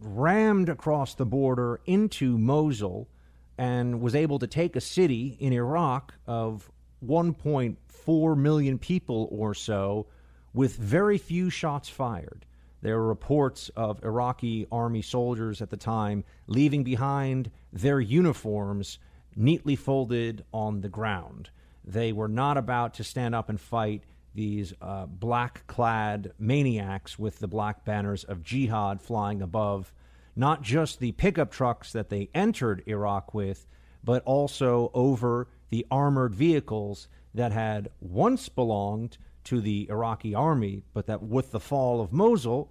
rammed across the border into Mosul and was able to take a city in Iraq of one point four million people or so with very few shots fired. There were reports of Iraqi army soldiers at the time leaving behind their uniforms neatly folded on the ground. They were not about to stand up and fight these uh, black-clad maniacs with the black banners of jihad flying above, not just the pickup trucks that they entered Iraq with, but also over the armored vehicles that had once belonged to the Iraqi army, but that with the fall of Mosul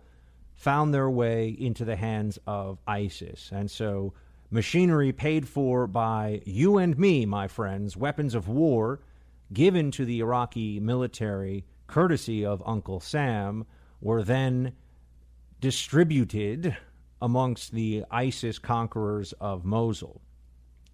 found their way into the hands of ISIS. And so machinery paid for by you and me, my friends, weapons of war given to the Iraqi military, courtesy of Uncle Sam, were then distributed amongst the ISIS conquerors of Mosul.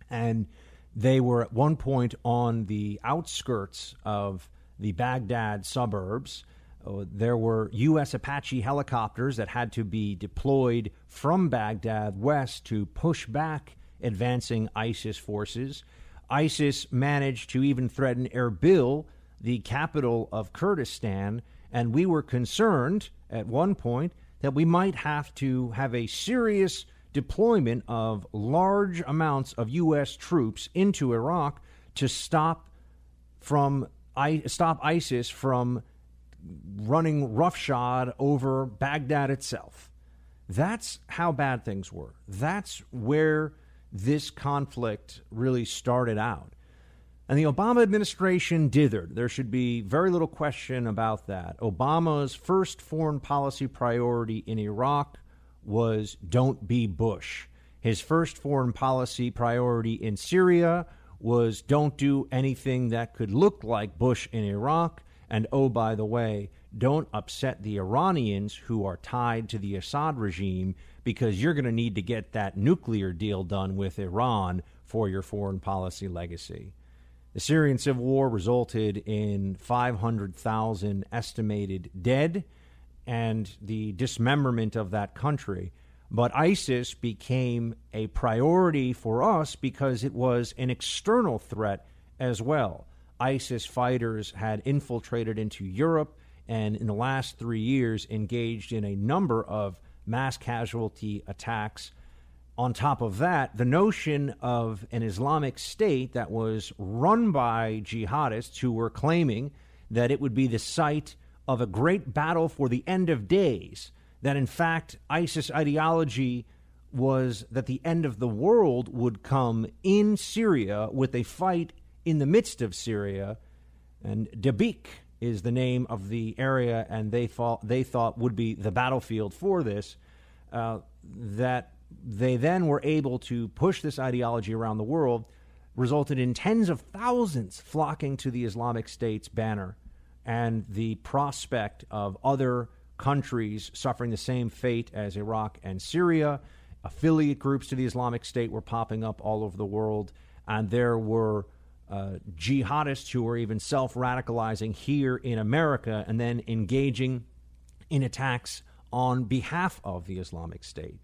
And they were at one point on the outskirts of the Baghdad suburbs. Uh, there were U S Apache helicopters that had to be deployed from Baghdad west to push back advancing ISIS forces. ISIS managed to even threaten Erbil, the capital of Kurdistan, and we were concerned at one point that we might have to have a serious deployment of large amounts of U S troops into Iraq to stop from I, stop ISIS from running roughshod over Baghdad itself. That's how bad things were. That's where this conflict really started out. And the Obama administration dithered. There should be very little question about that. Obama's first foreign policy priority in Iraq was don't be Bush. His first foreign policy priority in Syria was don't do anything that could look like Bush in Iraq. And oh, by the way, don't upset the Iranians who are tied to the Assad regime, because you're going to need to get that nuclear deal done with Iran for your foreign policy legacy. The Syrian civil war resulted in five hundred thousand estimated dead and the dismemberment of that country. But ISIS became a priority for us because it was an external threat as well. ISIS fighters had infiltrated into Europe and in the last three years engaged in a number of mass casualty attacks. On top of that, the notion of an Islamic State that was run by jihadists who were claiming that it would be the site of a great battle for the end of days, that in fact ISIS ideology was that the end of the world would come in Syria with a fight in the midst of Syria. And Dabiq is the name of the area, and they thought, they thought would be the battlefield for this, uh, that... They then were able to push this ideology around the world, resulted in tens of thousands flocking to the Islamic State's banner, and the prospect of other countries suffering the same fate as Iraq and Syria. Affiliate groups to the Islamic State were popping up all over the world, and there were uh, jihadists who were even self-radicalizing here in America and then engaging in attacks on behalf of the Islamic State.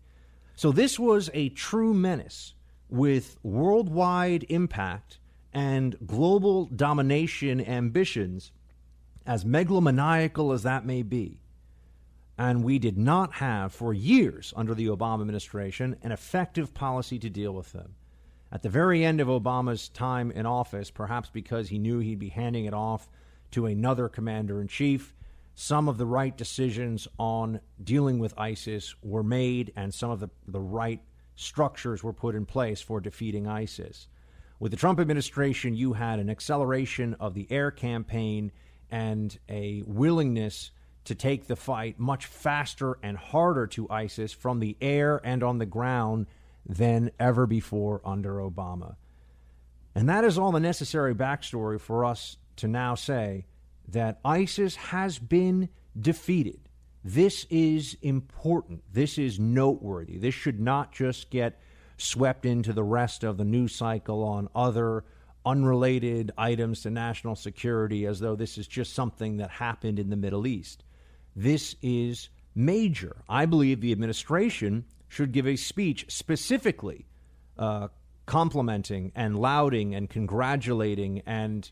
So this was a true menace with worldwide impact and global domination ambitions, as megalomaniacal as that may be. And we did not have, for years under the Obama administration, an effective policy to deal with them. At the very end of Obama's time in office, perhaps because he knew he'd be handing it off to another commander-in-chief, some of the right decisions on dealing with ISIS were made, and some of the, the right structures were put in place for defeating ISIS. With the Trump administration, you had an acceleration of the air campaign and a willingness to take the fight much faster and harder to ISIS from the air and on the ground than ever before under Obama. And that is all the necessary backstory for us to now say that ISIS has been defeated. This is important. This is noteworthy. This should not just get swept into the rest of the news cycle on other unrelated items to national security as though this is just something that happened in the Middle East. This is major. I believe the administration should give a speech specifically uh, complimenting and lauding and congratulating and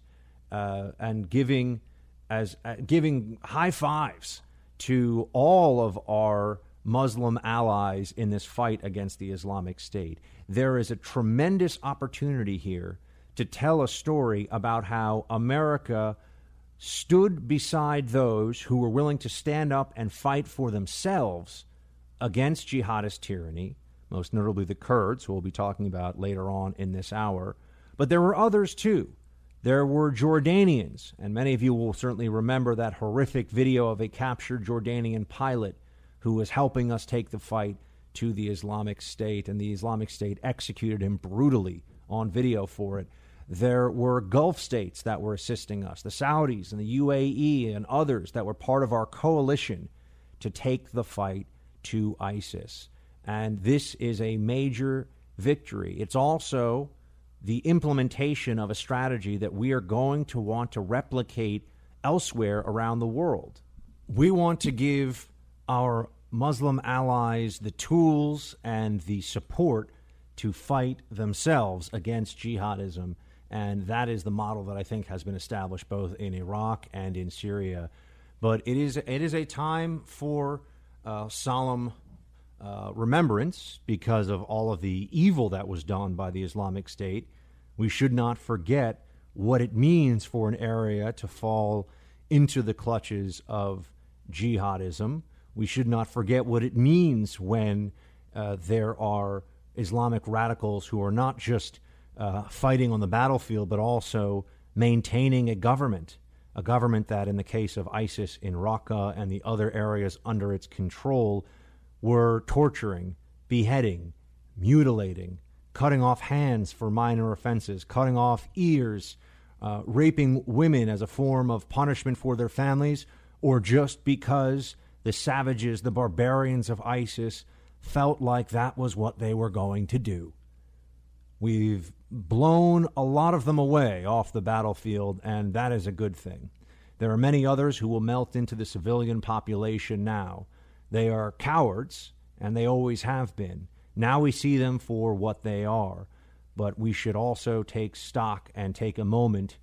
uh, and giving... as uh, giving high fives to all of our Muslim allies in this fight against the Islamic State. There is a tremendous opportunity here to tell a story about how America stood beside those who were willing to stand up and fight for themselves against jihadist tyranny, most notably the Kurds, who we'll be talking about later on in this hour. But there were others, too. There were Jordanians, and many of you will certainly remember that horrific video of a captured Jordanian pilot who was helping us take the fight to the Islamic State, and the Islamic State executed him brutally on video for it. There were Gulf states that were assisting us, the Saudis and the U A E and others that were part of our coalition to take the fight to ISIS. And this is a major victory. It's also the implementation of a strategy that we are going to want to replicate elsewhere around the world. We want to give our Muslim allies the tools and the support to fight themselves against jihadism, and that is the model that I think has been established both in Iraq and in Syria. But it is it is a time for uh, solemn Uh, remembrance because of all of the evil that was done by the Islamic State. We should not forget what it means for an area to fall into the clutches of jihadism. We should not forget what it means when uh, there are Islamic radicals who are not just uh, fighting on the battlefield, but also maintaining a government, a government that, in the case of ISIS in Raqqa and the other areas under its control, were torturing, beheading, mutilating, cutting off hands for minor offenses, cutting off ears, uh, raping women as a form of punishment for their families, or just because the savages, the barbarians of ISIS, felt like that was what they were going to do. We've blown a lot of them away off the battlefield, and that is a good thing. There are many others who will melt into the civilian population now. They are cowards, and they always have been. Now we see them for what they are, but we should also take stock and take a moment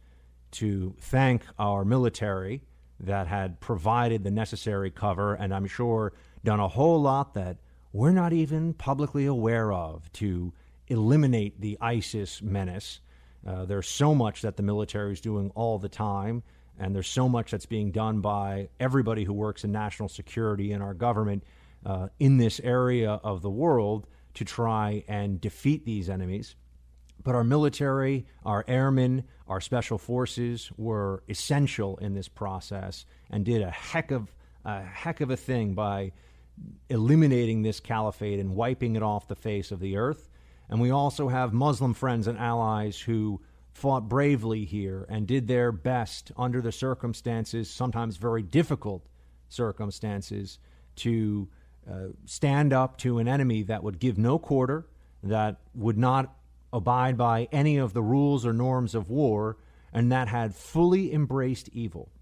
to thank our military that had provided the necessary cover, and I'm sure done a whole lot that we're not even publicly aware of to eliminate the ISIS menace. Uh, there's so much that the military is doing all the time, and there's so much that's being done by everybody who works in national security in our government uh, in this area of the world to try and defeat these enemies. But our military, our airmen, our special forces were essential in this process and did a heck of a heck of a thing by eliminating this caliphate and wiping it off the face of the earth. And we also have Muslim friends and allies who fought bravely here and did their best under the circumstances, sometimes very difficult circumstances, to uh, stand up to an enemy that would give no quarter, that would not abide by any of the rules or norms of war, and that had fully embraced evil.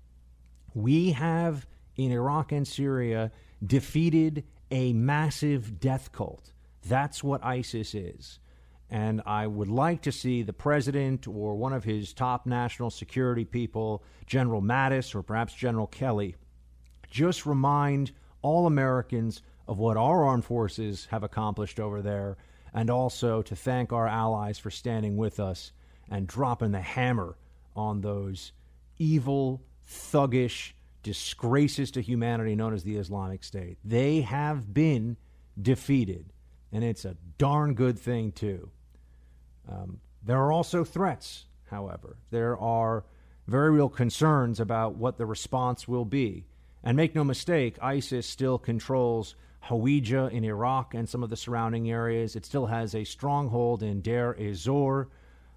We have, in Iraq and Syria, defeated a massive death cult. That's what ISIS is. And I would like to see the president or one of his top national security people, General Mattis or perhaps General Kelly, just remind all Americans of what our armed forces have accomplished over there, and also to thank our allies for standing with us and dropping the hammer on those evil, thuggish disgraces to humanity known as the Islamic State. They have been defeated, and it's a darn good thing, too. Um, there are also threats, however. There are very real concerns about what the response will be. And make no mistake, ISIS still controls Hawija in Iraq and some of the surrounding areas. It still has a stronghold in Deir ez-Zor.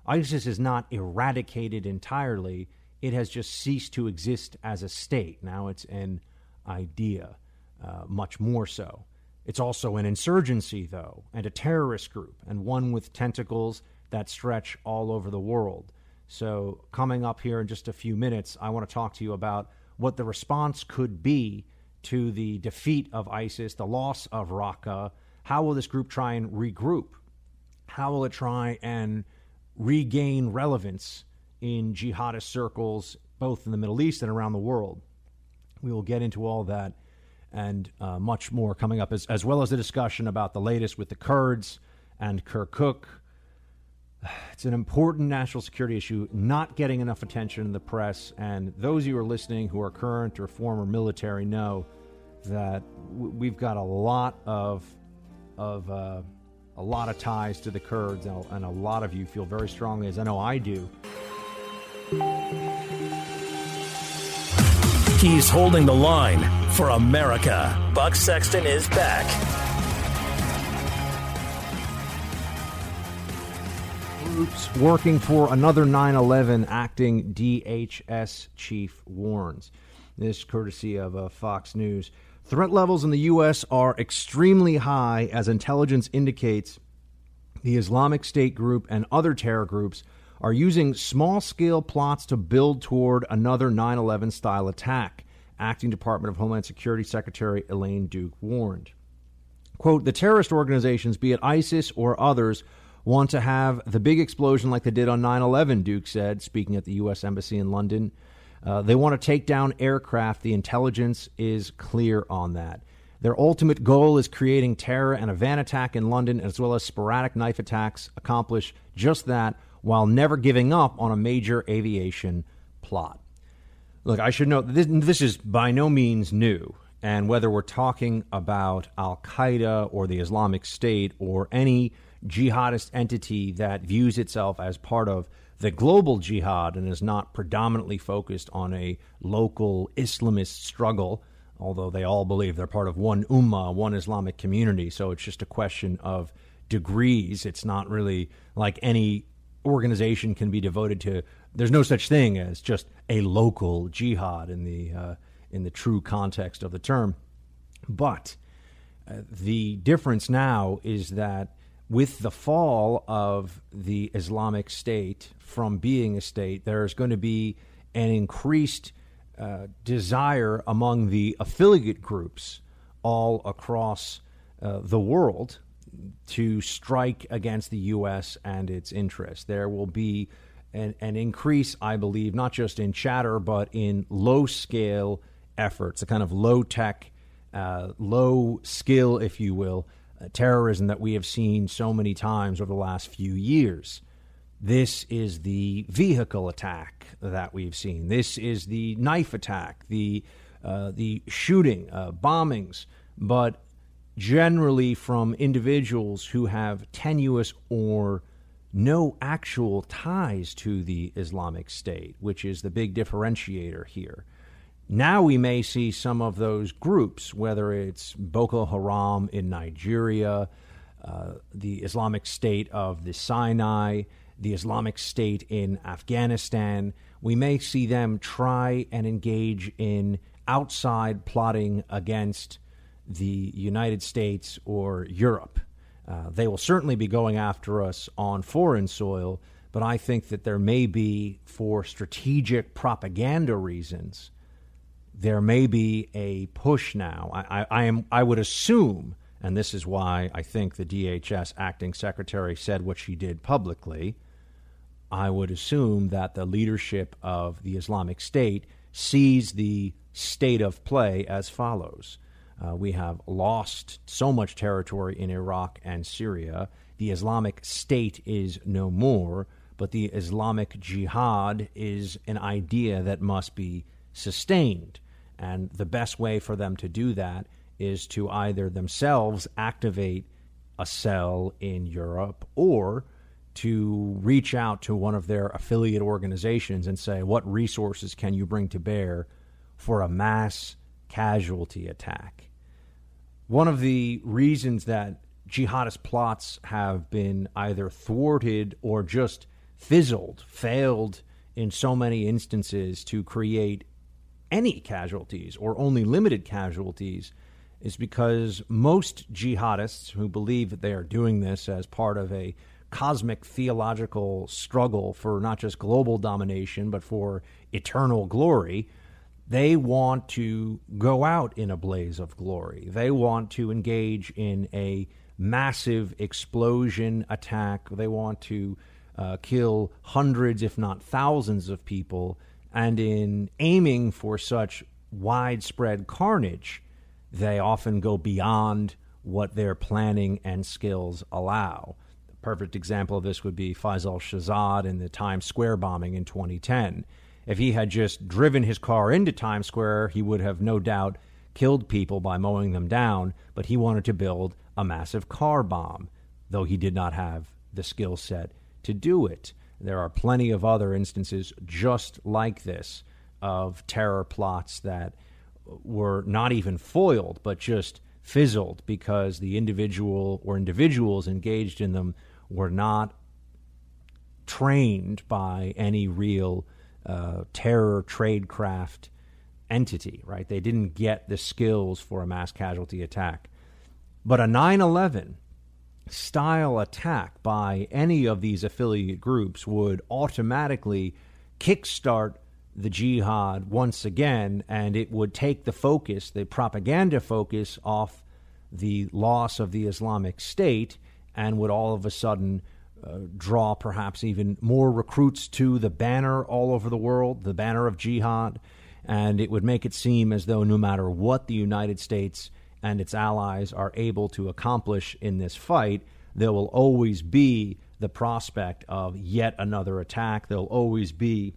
ISIS is not eradicated entirely. It has just ceased to exist as a state. Now it's an idea, uh, much more so. It's also an insurgency, though, and a terrorist group, and one with tentacles that stretch all over the world. So coming up here in just a few minutes, I want to talk to you about what the response could be to the defeat of ISIS, the loss of Raqqa. How will this group try and regroup? How will it try and regain relevance in jihadist circles, both in the Middle East and around the world? We will get into all that and uh, much more coming up, as, as well as a discussion about the latest with the Kurds and Kirkuk. It's an important national security issue, not getting enough attention in the press. And those of you who are listening who are current or former military know that w- we've got a lot of of uh, a lot of ties to the Kurds, and a, and a lot of you feel very strongly, as I know I do. He's holding the line for America. Buck Sexton is back. Groups working for another nine eleven, acting D H S chief warns. This courtesy of uh, Fox News. Threat levels in the U S are extremely high, as intelligence indicates the Islamic State group and other terror groups are using small-scale plots to build toward another nine eleven-style attack, Acting Department of Homeland Security Secretary Elaine Duke warned. Quote, the terrorist organizations, be it ISIS or others, want to have the big explosion like they did on nine eleven, Duke said, speaking at the U S Embassy in London. Uh, they want to take down aircraft. The intelligence is clear on that. Their ultimate goal is creating terror, and a van attack in London, as well as sporadic knife attacks, accomplish just that while never giving up on a major aviation plot. Look, I should note that this, this is by no means new. And whether we're talking about al-Qaeda or the Islamic State or any jihadist entity that views itself as part of the global jihad and is not predominantly focused on a local Islamist struggle, although they all believe they're part of one ummah, one Islamic community, so it's just a question of degrees. It's not really like any organization can be devoted to. There's no such thing as just a local jihad in the uh, in the true context of the term. But uh, the difference now is that with the fall of the Islamic State from being a state, there's going to be an increased uh, desire among the affiliate groups all across uh, the world to strike against the U S and its interests. There will be an, an increase, I believe, not just in chatter, but in low-scale efforts, the kind of low-tech, uh, low-skill, if you will, uh, terrorism that we have seen so many times over the last few years. This is the vehicle attack that we've seen. This is the knife attack, the, uh, the shooting, uh, bombings, but generally from individuals who have tenuous or no actual ties to the Islamic State, which is the big differentiator here. Now we may see some of those groups, whether it's Boko Haram in Nigeria, uh, the Islamic State of the Sinai, the Islamic State in Afghanistan. We may see them try and engage in outside plotting against the United States or Europe. Uh, they will certainly be going after us on foreign soil, but I think that there may be, for strategic propaganda reasons, there may be a push now. I, I, I am. I would assume, and this is why I think the D H S acting secretary said what she did publicly, I would assume that the leadership of the Islamic State sees the state of play as follows. Uh, we have lost so much territory in Iraq and Syria. The Islamic State is no more, but the Islamic Jihad is an idea that must be sustained. And the best way for them to do that is to either themselves activate a cell in Europe or to reach out to one of their affiliate organizations and say, what resources can you bring to bear for a mass casualty attack? One of the reasons that jihadist plots have been either thwarted or just fizzled, failed in so many instances to create any casualties or only limited casualties is because most jihadists who believe that they are doing this as part of a cosmic theological struggle for not just global domination but for eternal glory, they want to go out in a blaze of glory. They want to engage in a massive explosion attack. They want to uh, kill hundreds, if not thousands, of people. And in aiming for such widespread carnage, they often go beyond what their planning and skills allow. The perfect example of this would be Faisal Shahzad in the Times Square bombing in twenty ten. If he had just driven his car into Times Square, he would have no doubt killed people by mowing them down, but he wanted to build a massive car bomb, though he did not have the skill set to do it. There are plenty of other instances just like this of terror plots that were not even foiled, but just fizzled because the individual or individuals engaged in them were not trained by any real Uh, terror tradecraft entity, right? They didn't get the skills for a mass casualty attack. But a nine eleven style attack by any of these affiliate groups would automatically kickstart the jihad once again, and it would take the focus, the propaganda focus, off the loss of the Islamic State and would all of a sudden Uh, draw perhaps even more recruits to the banner all over the world, the banner of jihad, and it would make it seem as though no matter what the United States and its allies are able to accomplish in this fight, there will always be the prospect of yet another attack. There'll always be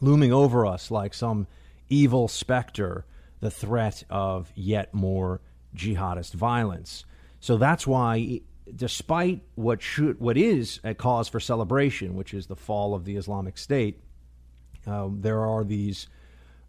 looming over us like some evil specter, the threat of yet more jihadist violence. So that's why, despite what should, what is a cause for celebration, which is the fall of the Islamic State, um, there are these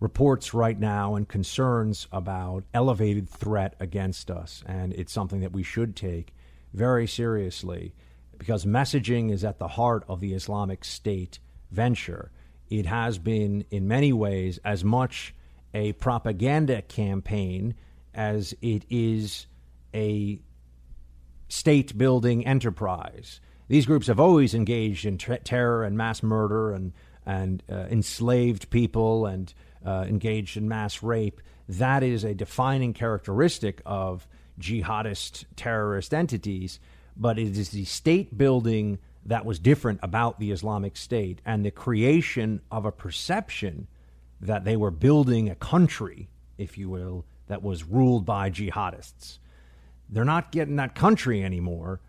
reports right now and concerns about elevated threat against us. And it's something that we should take very seriously, because messaging is at the heart of the Islamic State venture. It has been, in many ways, as much a propaganda campaign as it is a state-building enterprise. These groups have always engaged in ter- terror and mass murder and, and uh, enslaved people and uh, engaged in mass rape. That is a defining characteristic of jihadist terrorist entities, but it is the state-building that was different about the Islamic State and the creation of a perception that they were building a country, if you will, that was ruled by jihadists. They're not getting that country anymore,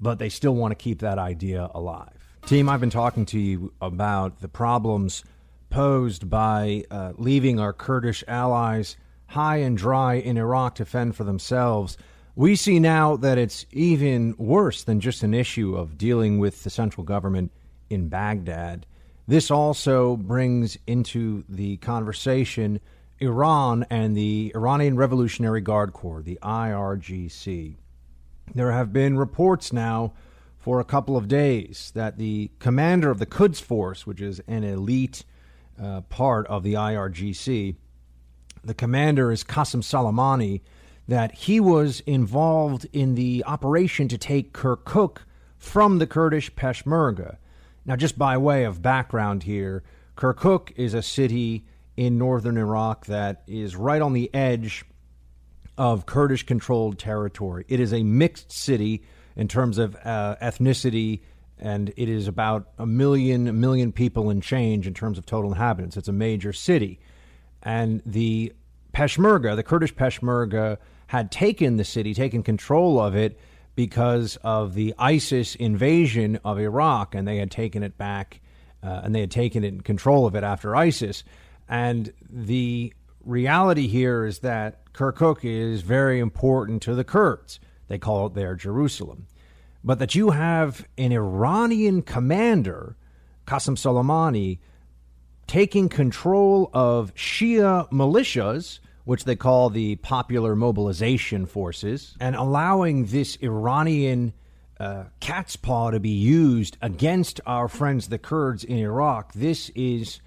but they still want to keep that idea alive. Team, I've been talking to you about the problems posed by uh, leaving our Kurdish allies high and dry in Iraq to fend for themselves. We see now that it's even worse than just an issue of dealing with the central government in Baghdad. This also brings into the conversation Iran and the Iranian Revolutionary Guard Corps, the I R G C. There have been reports now for a couple of days that the commander of the Quds Force, which is an elite uh, part of the I R G C, the commander is Qasem Soleimani, that he was involved in the operation to take Kirkuk from the Kurdish Peshmerga. Now, just by way of background here, Kirkuk is a city in northern Iraq that is right on the edge of Kurdish-controlled territory. It is a mixed city in terms of uh, ethnicity, and it is about a million, a million people and change in terms of total inhabitants. It's a major city. And the Peshmerga, the Kurdish Peshmerga, had taken the city, taken control of it because of the ISIS invasion of Iraq, and they had taken it back, uh, and they had taken it in control of it after ISIS. And the reality here is that Kirkuk is very important to the Kurds. They call it their Jerusalem. But that you have an Iranian commander, Qasem Soleimani, taking control of Shia militias, which they call the Popular Mobilization Forces, and allowing this Iranian uh, cat's paw to be used against our friends, the Kurds in Iraq. This is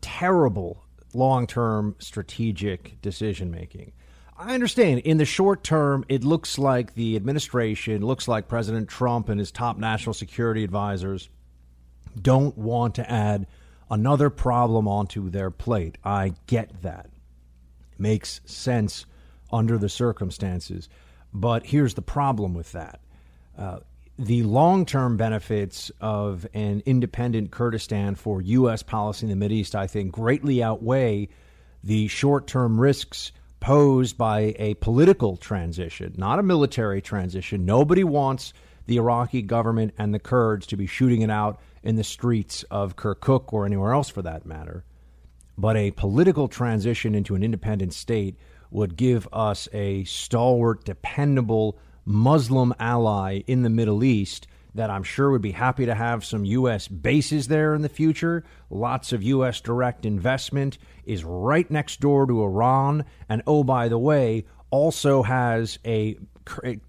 terrible long-term strategic decision-making. I understand in the short term, it looks like the administration, looks like President Trump and his top national security advisors don't want to add another problem onto their plate. I get that. Makes sense under the circumstances. But here's the problem with that. Uh, the long-term benefits of an independent Kurdistan for U S policy in the Mideast, I think, greatly outweigh the short-term risks posed by a political transition, not a military transition. Nobody wants the Iraqi government and the Kurds to be shooting it out in the streets of Kirkuk or anywhere else for that matter. But a political transition into an independent state would give us a stalwart, dependable Muslim ally in the Middle East that I'm sure would be happy to have some U S bases there in the future. Lots of U S direct investment, is right next door to Iran. And oh, by the way, also has a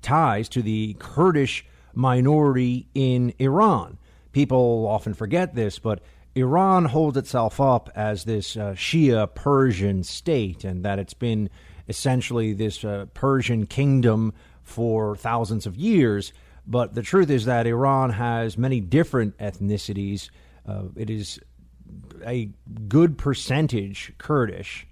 ties to the Kurdish minority in Iran. People often forget this, but Iran holds itself up as this uh, Shia Persian state, and that it's been essentially this uh, Persian kingdom for thousands of years. But the truth is that Iran has many different ethnicities. Uh, it is a good percentage Kurdish.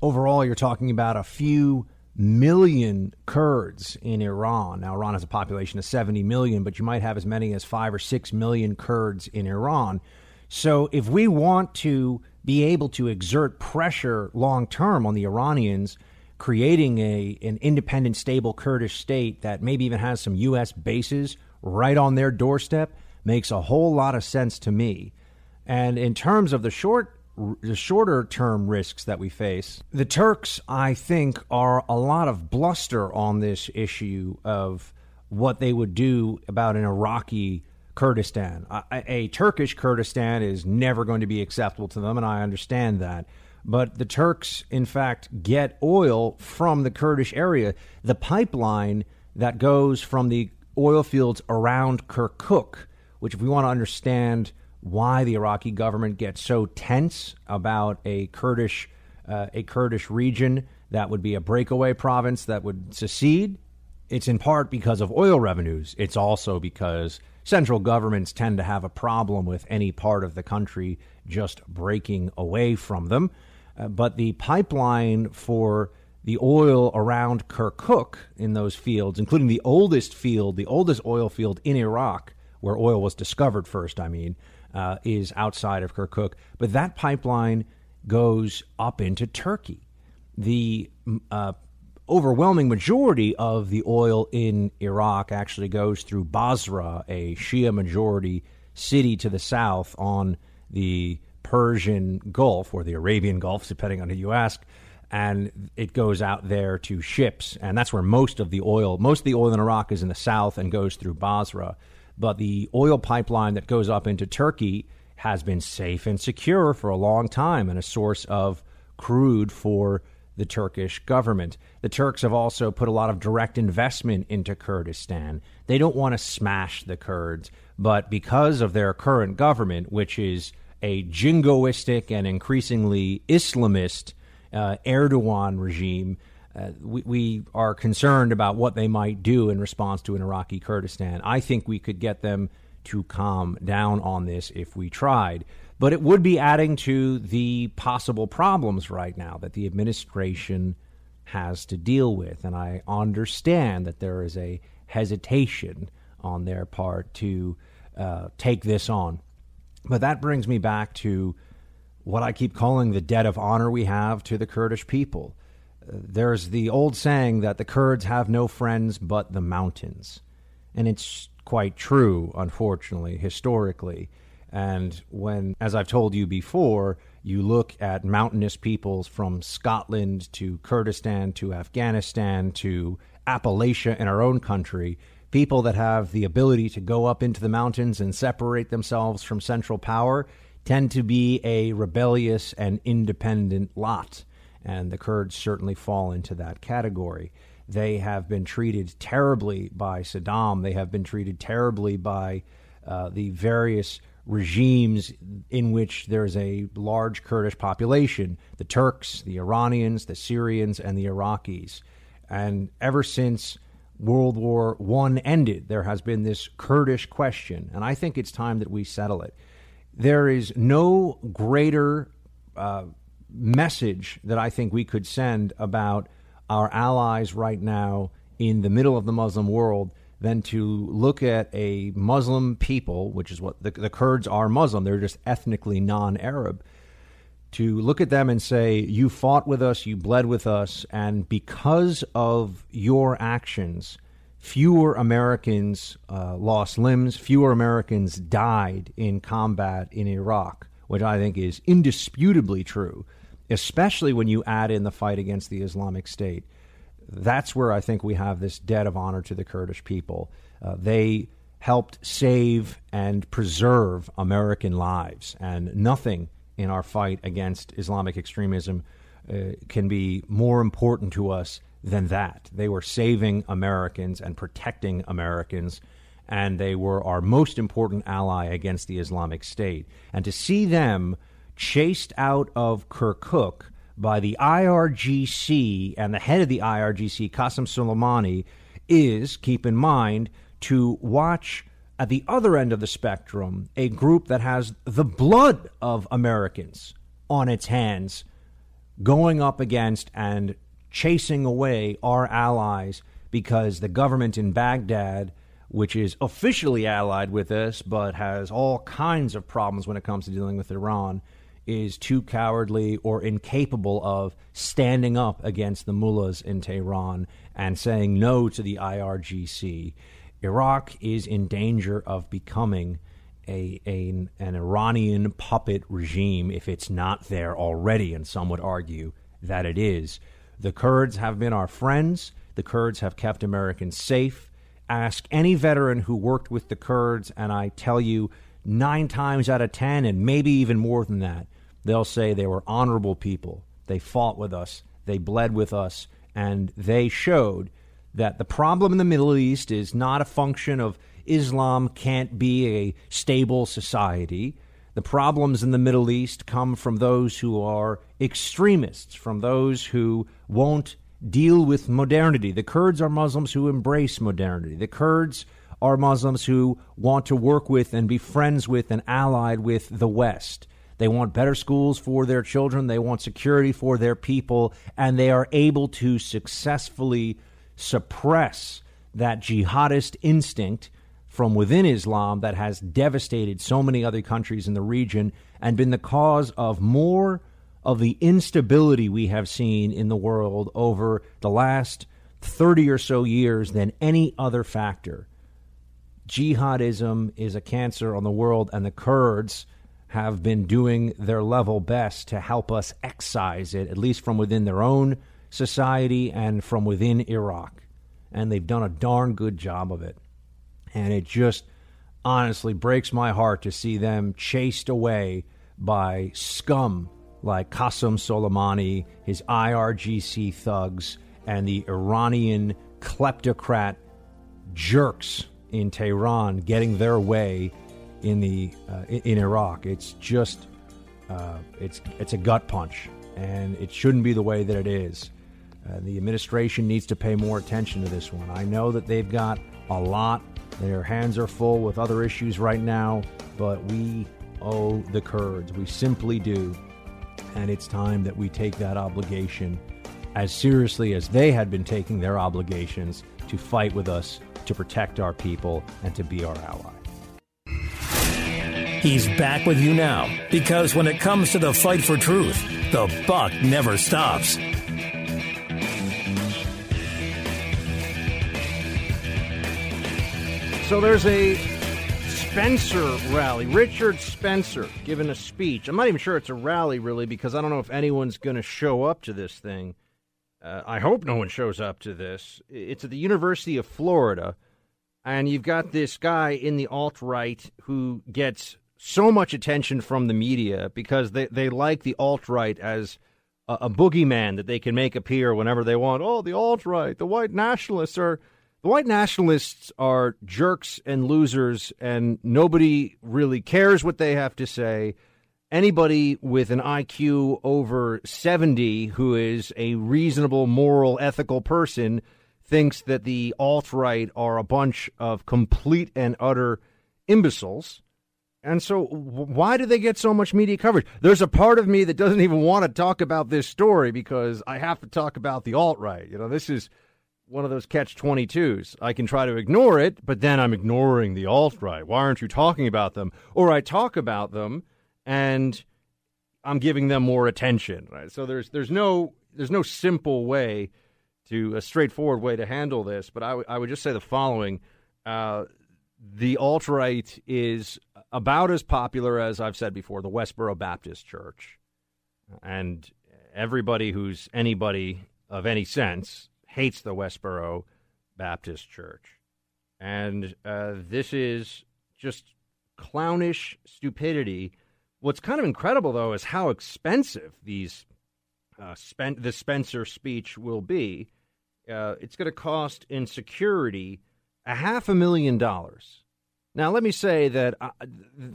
Overall, you're talking about a few million Kurds in Iran. Now, Iran has a population of seventy million, but you might have as many as five or six million Kurds in Iran. So if we want to be able to exert pressure long term on the Iranians, creating a an independent, stable Kurdish state that maybe even has some U S bases right on their doorstep makes a whole lot of sense to me. And in terms of the short the shorter term risks that we face. The Turks, I think, are a lot of bluster on this issue of what they would do about an Iraqi Kurdistan. A, a Turkish Kurdistan is never going to be acceptable to them, and I understand that. But the Turks, in fact, get oil from the Kurdish area. The pipeline that goes from the oil fields around Kirkuk, which if we want to understand why the Iraqi government gets so tense about a Kurdish uh, a Kurdish region that would be a breakaway province that would secede, it's in part because of oil revenues. It's also because central governments tend to have a problem with any part of the country just breaking away from them. Uh, but the pipeline for the oil around Kirkuk in those fields, including the oldest field, the oldest oil field in Iraq, where oil was discovered first, I mean, uh, is outside of Kirkuk. But that pipeline goes up into Turkey. The uh, overwhelming majority of the oil in Iraq actually goes through Basra, a Shia-majority city to the south on the Persian Gulf, or the Arabian Gulf, depending on who you ask, and it goes out there to ships, and that's where most of the oil, most of the oil in Iraq is in the south and goes through Basra. But the oil pipeline that goes up into Turkey has been safe and secure for a long time and a source of crude for the Turkish government. The Turks have also put a lot of direct investment into Kurdistan. They don't want to smash the Kurds, but because of their current government, which is a jingoistic and increasingly Islamist uh, Erdogan regime, uh, we, we are concerned about what they might do in response to an Iraqi Kurdistan. I think we could get them to calm down on this if we tried. But it would be adding to the possible problems right now that the administration has to deal with. And I understand that there is a hesitation on their part to uh, take this on. But that brings me back to what I keep calling the debt of honor we have to the Kurdish people. There's the old saying that the Kurds have no friends but the mountains. And it's quite true, unfortunately, historically. And when, as I've told you before, you look at mountainous peoples from Scotland to Kurdistan to Afghanistan to Appalachia in our own country, people that have the ability to go up into the mountains and separate themselves from central power tend to be a rebellious and independent lot. And the Kurds certainly fall into that category. They have been treated terribly by Saddam. They have been treated terribly by uh, the various regimes in which there's a large Kurdish population, the Turks, the Iranians, the Syrians, and the Iraqis. And ever since World War One ended, there has been this Kurdish question, and I think it's time that we settle it. There is no greater uh, message that I think we could send about our allies right now in the middle of the Muslim world than to look at a Muslim people, which is what the, the Kurds are Muslim, they're just ethnically non-Arab, to look at them and say, you fought with us, you bled with us, and because of your actions, fewer Americans uh, lost limbs, fewer Americans died in combat in Iraq, which I think is indisputably true, especially when you add in the fight against the Islamic State. That's where I think we have this debt of honor to the Kurdish people. Uh, they helped save and preserve American lives, and nothing in our fight against Islamic extremism uh, can be more important to us than that. They were saving Americans and protecting Americans, and they were our most important ally against the Islamic State. And to see them chased out of Kirkuk by the I R G C and the head of the I R G C, Qasem Soleimani, is, keep in mind, to watch at the other end of the spectrum a group that has the blood of Americans on its hands going up against and chasing away our allies because the government in Baghdad, which is officially allied with us but has all kinds of problems when it comes to dealing with Iran, is too cowardly or incapable of standing up against the mullahs in Tehran and saying no to the I R G C. Iraq is in danger of becoming a, a an Iranian puppet regime if it's not there already, and some would argue that it is. The Kurds have been our friends. The Kurds have kept Americans safe. Ask any veteran who worked with the Kurds, and I tell you, nine times out of ten, and maybe even more than that, they'll say they were honorable people. They fought with us. They bled with us. And they showed that the problem in the Middle East is not a function of Islam can't be a stable society. The problems in the Middle East come from those who are extremists, from those who won't deal with modernity. The Kurds are Muslims who embrace modernity. The Kurds are Muslims who want to work with and be friends with and allied with the West. They want better schools for their children. They want security for their people. And they are able to successfully suppress that jihadist instinct from within Islam that has devastated so many other countries in the region and been the cause of more of the instability we have seen in the world over the last thirty or so years than any other factor. Jihadism is a cancer on the world, and the Kurds have been doing their level best to help us excise it, at least from within their own society and from within Iraq. And they've done a darn good job of it. And it just honestly breaks my heart to see them chased away by scum like Qasem Soleimani, his I R G C thugs, and the Iranian kleptocrat jerks in Tehran getting their way in the uh, in Iraq. It's just uh, it's it's a gut punch, and it shouldn't be the way that it is. Uh, the administration needs to pay more attention to this one. I know that they've got a lot. Their hands are full with other issues right now, but we owe the Kurds. We simply do. And it's time that we take that obligation as seriously as they had been taking their obligations to fight with us, to protect our people, and to be our ally. He's back with you now, because when it comes to the fight for truth, the buck never stops. So there's a Spencer rally. Richard Spencer giving a speech. I'm not even sure it's a rally, really, because I don't know if anyone's going to show up to this thing. Uh, I hope no one shows up to this. It's at the University of Florida, and you've got this guy in the alt-right who gets so much attention from the media because they, they like the alt-right as a, a boogeyman that they can make appear whenever they want. Oh, the alt-right, the white nationalists are... The white nationalists are jerks and losers, and nobody really cares what they have to say. Anybody with an I Q over seventy who is a reasonable, moral, ethical person thinks that the alt-right are a bunch of complete and utter imbeciles. And so why do they get so much media coverage? There's a part of me that doesn't even want to talk about this story because I have to talk about the alt-right. You know, this is... one of those catch twenty-twos. I can try to ignore it, but then I'm ignoring the alt-right. Why aren't you talking about them? Or I talk about them, and I'm giving them more attention. Right? So there's there's no there's no simple way to a straightforward way to handle this. But I, w- I would just say the following: uh, the alt-right is about as popular as, I've said before, the Westboro Baptist Church, and everybody who's anybody of any sense hates the Westboro Baptist Church. And uh, this is just clownish stupidity. What's kind of incredible, though, is how expensive these uh, Spen- the Spencer speech will be. Uh, it's going to cost in security a half a million dollars. Now, let me say that uh,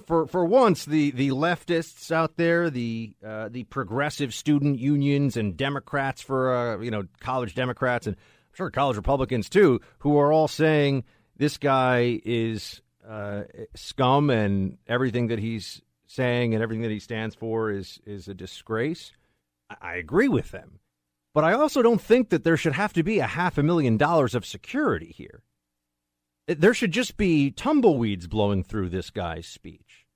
for for once, the, the leftists out there, the uh, the progressive student unions and Democrats for, uh, you know, college Democrats and I'm sure college Republicans, too, who are all saying this guy is uh, scum and everything that he's saying and everything that he stands for is is a disgrace. I agree with them. But I also don't think that there should have to be a half a million dollars of security here. There should just be tumbleweeds blowing through this guy's speech.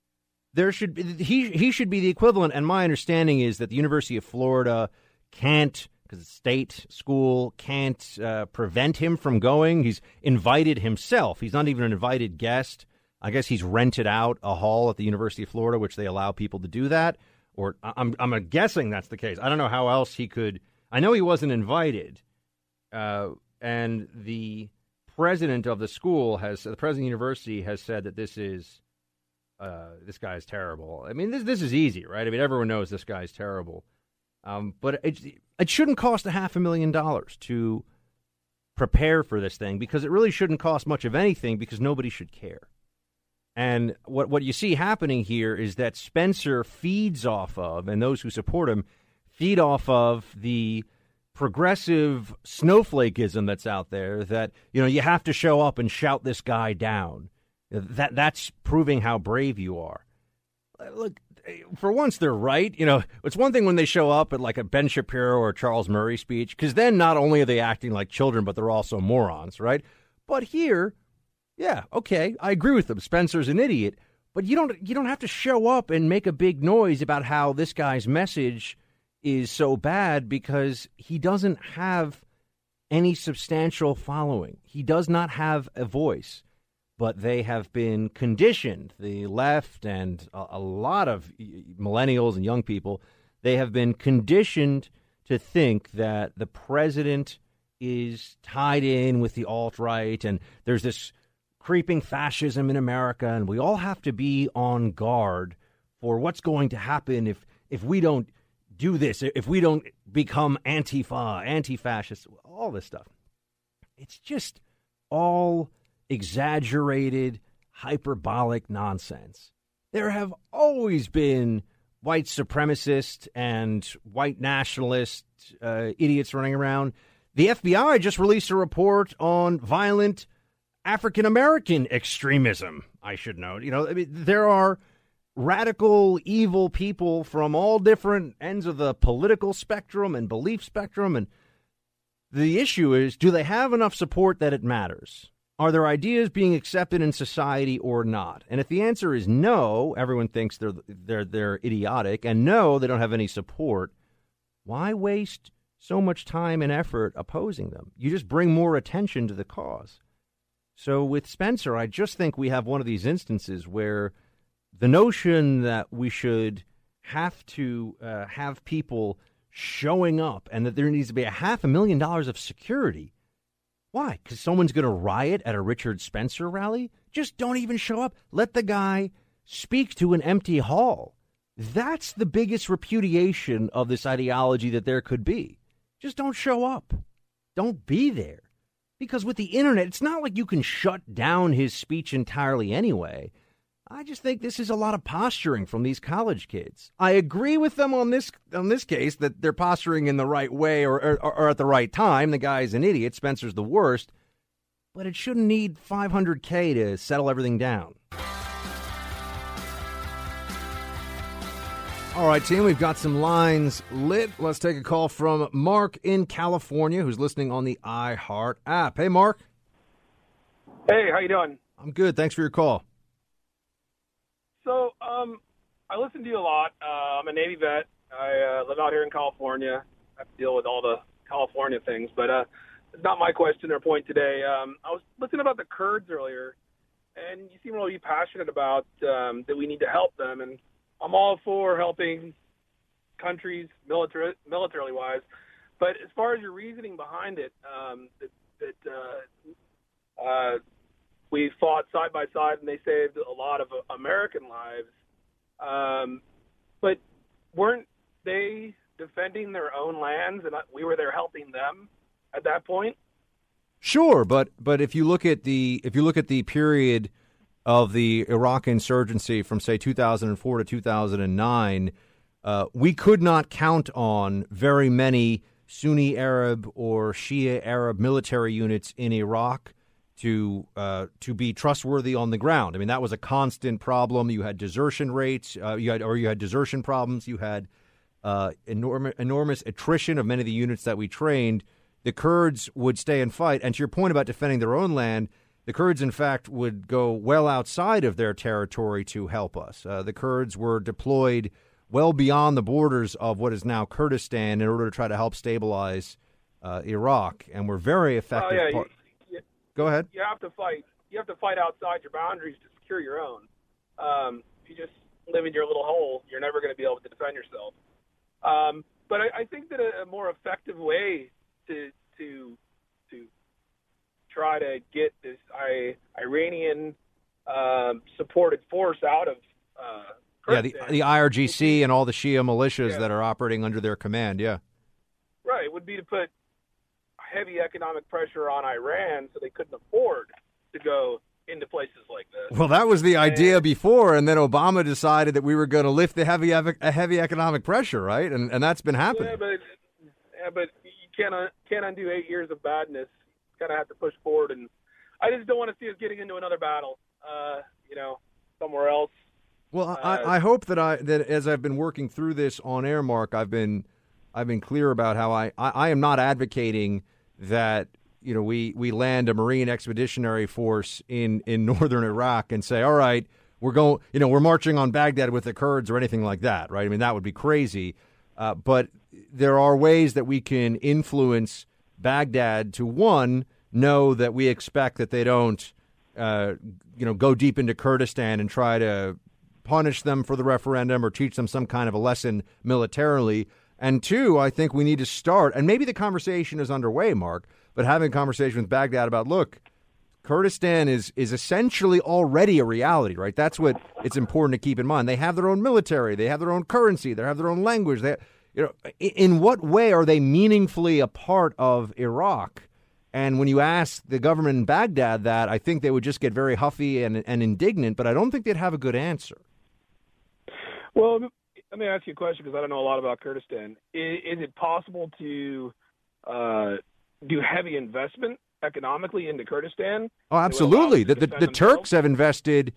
There should be, he he should be the equivalent. And my understanding is that the University of Florida can't, because it's state school, can't uh, prevent him from going. He's invited himself. He's not even an invited guest. I guess he's rented out a hall at the University of Florida, which they allow people to do that. Or I'm I'm guessing that's the case. I don't know how else he could. I know he wasn't invited. Uh, and the president of the school has the president of the university has said that this is uh, this guy is terrible. I mean, this this is easy, right? I mean, everyone knows this guy is terrible. Um, but it, it shouldn't cost a half a million dollars to prepare for this thing, because it really shouldn't cost much of anything, because nobody should care. And what what you see happening here is that Spencer feeds off of, and those who support him feed off of, the progressive snowflakeism that's out there, that, you know, you have to show up and shout this guy down. That that's proving how brave you are. Look, for once, they're right. You know, it's one thing when they show up at like a Ben Shapiro or Charles Murray speech, because then not only are they acting like children, but they're also morons, right? But here, yeah, okay, I agree with them. Spencer's an idiot, but you don't you don't have to show up and make a big noise about how this guy's message is so bad, because he doesn't have any substantial following. He does not have a voice. But they have been conditioned, the left and a lot of millennials and young people, they have been conditioned to think that the president is tied in with the alt-right, and there's this creeping fascism in America, and we all have to be on guard for what's going to happen if, if we don't do this, if we don't become Antifa, anti-fascist, all this stuff. It's just all exaggerated, hyperbolic nonsense. There have always been white supremacist and white nationalist uh, idiots running around. The F B I just released a report on violent African-American extremism, I should note. You know, I mean, there are radical, evil people from all different ends of the political spectrum and belief spectrum. And the issue is, do they have enough support that it matters? Are their ideas being accepted in society or not? And if the answer is no, everyone thinks they're they're they're idiotic, and no, they don't have any support, why waste so much time and effort opposing them? You just bring more attention to the cause. So with Spencer, I just think we have one of these instances where the notion that we should have to uh, have people showing up, and that there needs to be a half a million dollars of security. Why? Because someone's going to riot at a Richard Spencer rally? Just don't even show up. Let the guy speak to an empty hall. That's the biggest repudiation of this ideology that there could be. Just don't show up. Don't be there. Because with the internet, it's not like you can shut down his speech entirely anyway. I just think this is a lot of posturing from these college kids. I agree with them on this on this case, that they're posturing in the right way, or, or, or at the right time. The guy's an idiot. Spencer's the worst. But it shouldn't need five hundred K to settle everything down. All right, team, we've got some lines lit. Let's take a call from Mark in California, who's listening on the iHeart app. Hey, Mark. Hey, how you doing? I'm good. Thanks for your call. So, um, I listen to you a lot. Uh, I'm a Navy vet. I uh, live out here in California. I have to deal with all the California things, but uh, it's not my question or point today. Um, I was listening about the Kurds earlier, and you seem really passionate about um, that we need to help them, and I'm all for helping countries military, militarily-wise, but as far as your reasoning behind it, um, that, that uh, uh, we fought side by side, and they saved a lot of American lives. Um, but weren't they defending their own lands, and we were there helping them at that point? Sure, but but if you look at the if you look at the period of the Iraq insurgency from, say, two thousand four to two thousand nine, uh, we could not count on very many Sunni Arab or Shia Arab military units in Iraq to uh, to be trustworthy on the ground. I mean, that was a constant problem. You had desertion rates, uh, you had or you had desertion problems. You had uh, enormous enormous attrition of many of the units that we trained. The Kurds would stay and fight. And to your point about defending their own land, the Kurds, in fact, would go well outside of their territory to help us. Uh, the Kurds were deployed well beyond the borders of what is now Kurdistan in order to try to help stabilize uh, Iraq, and were very effective. Oh, yeah, part- Go ahead. You have to fight. You have to fight outside your boundaries to secure your own. Um, if you just live in your little hole, you're never going to be able to defend yourself. Um, but I, I think that a, a more effective way to to to try to get this I, Iranian um, supported force out of uh, Kurdistan, yeah, the, the I R G C and all the Shia militias yeah. that are operating under their command, yeah, right, would be to put heavy economic pressure on Iran so they couldn't afford to go into places like this. Well, that was the idea and, before, and then Obama decided that we were going to lift the heavy heavy economic pressure, right? And and that's been happening. Yeah, but, yeah, but you can't, un, can't undo eight years of badness. You kind of have to push forward, and I just don't want to see us getting into another battle, uh, you know, somewhere else. Well, uh, I, I hope that I that as I've been working through this on air, Mark, I've been I've been clear about how I, I, I am not advocating that, you know, we, we land a Marine Expeditionary Force in, in northern Iraq and say, all right, we're going, you know, we're marching on Baghdad with the Kurds or anything like that, right? I mean, that would be crazy. Uh, but there are ways that we can influence Baghdad to, one, know that we expect that they don't, uh, you know, go deep into Kurdistan and try to punish them for the referendum or teach them some kind of a lesson militarily. And two, I think we need to start, and maybe the conversation is underway, Mark, but having a conversation with Baghdad about, look, Kurdistan is is essentially already a reality, right? That's what it's important to keep in mind. They have their own military. They have their own currency. They have their own language. They, you know, in what way are they meaningfully a part of Iraq? And when you ask the government in Baghdad that, I think they would just get very huffy and, and indignant, but I don't think they'd have a good answer. Well, let me ask you a question because I don't know a lot about Kurdistan. Is, is it possible to uh, do heavy investment economically into Kurdistan? Oh, absolutely. The, the, the Turks have invested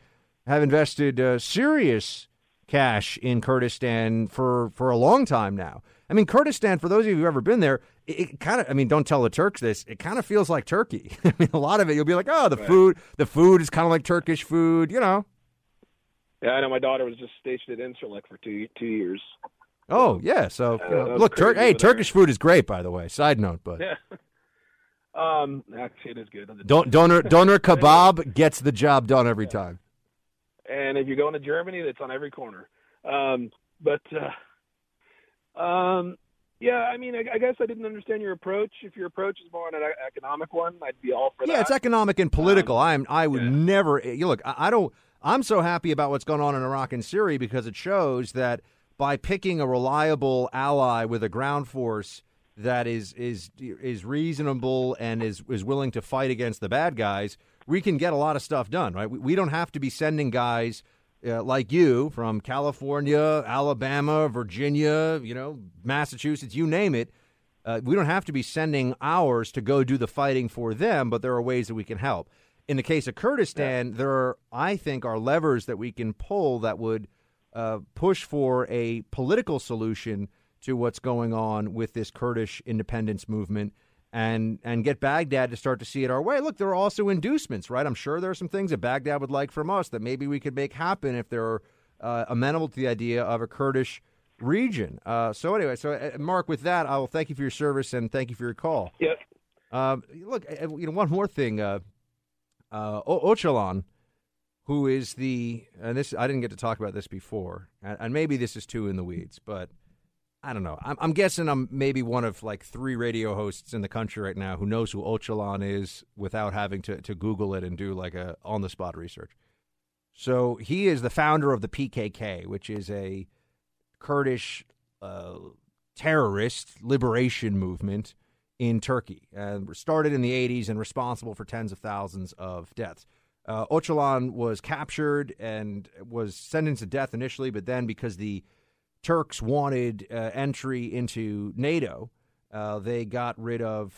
have invested uh, serious cash in Kurdistan for, for a long time now. I mean, Kurdistan, for those of you who've ever been there, it, it kind of, I mean, don't tell the Turks this, it kind of feels like Turkey. I mean, a lot of it, you'll be like, oh, the right. food, the food is kind of like Turkish food, you know. Yeah, I know my daughter was just stationed at Incirlik for two two years. Oh, yeah. So, you know, uh, look, Tur- hey, Turkish food is great, by the way. Side note, but. Yeah. Um, actually, it is good. Don- doner, doner kebab gets the job done every yeah. time. And if you're going to Germany, that's on every corner. Um, but, uh, um, yeah, I mean, I, I guess I didn't understand your approach. If your approach is more on an economic one, I'd be all for yeah, that. Yeah, it's economic and political. Um, I I would yeah. never – look, I, I don't – I'm so happy about what's going on in Iraq and Syria because it shows that by picking a reliable ally with a ground force that is is is reasonable and is, is willing to fight against the bad guys, we can get a lot of stuff done, right? We, we don't have to be sending guys uh, like you from California, Alabama, Virginia, you know, Massachusetts, you name it. Uh, we don't have to be sending ours to go do the fighting for them, but there are ways that we can help. In the case of Kurdistan, yeah. there are, I think, are levers that we can pull that would uh, push for a political solution to what's going on with this Kurdish independence movement and and get Baghdad to start to see it our way. Look, there are also inducements, right? I'm sure there are some things that Baghdad would like from us that maybe we could make happen if they're uh, amenable to the idea of a Kurdish region. Uh, so anyway, so uh, Mark, with that, I will thank you for your service and thank you for your call. Yep. Uh, look, uh, you know, one more thing. Uh, Uh, o- Ocalan, who is the, and this I didn't get to talk about this before, and, and maybe this is too in the weeds, but I don't know. I'm, I'm guessing I'm maybe one of like three radio hosts in the country right now who knows who Ocalan is without having to, to Google it and do like a on-the-spot research. So he is the founder of the P K K, which is a Kurdish uh, terrorist liberation movement in Turkey, and uh, started in the eighties and responsible for tens of thousands of deaths. Uh, Ocalan was captured and was sentenced to death initially, but then because the Turks wanted uh, entry into NATO, uh, they got rid of,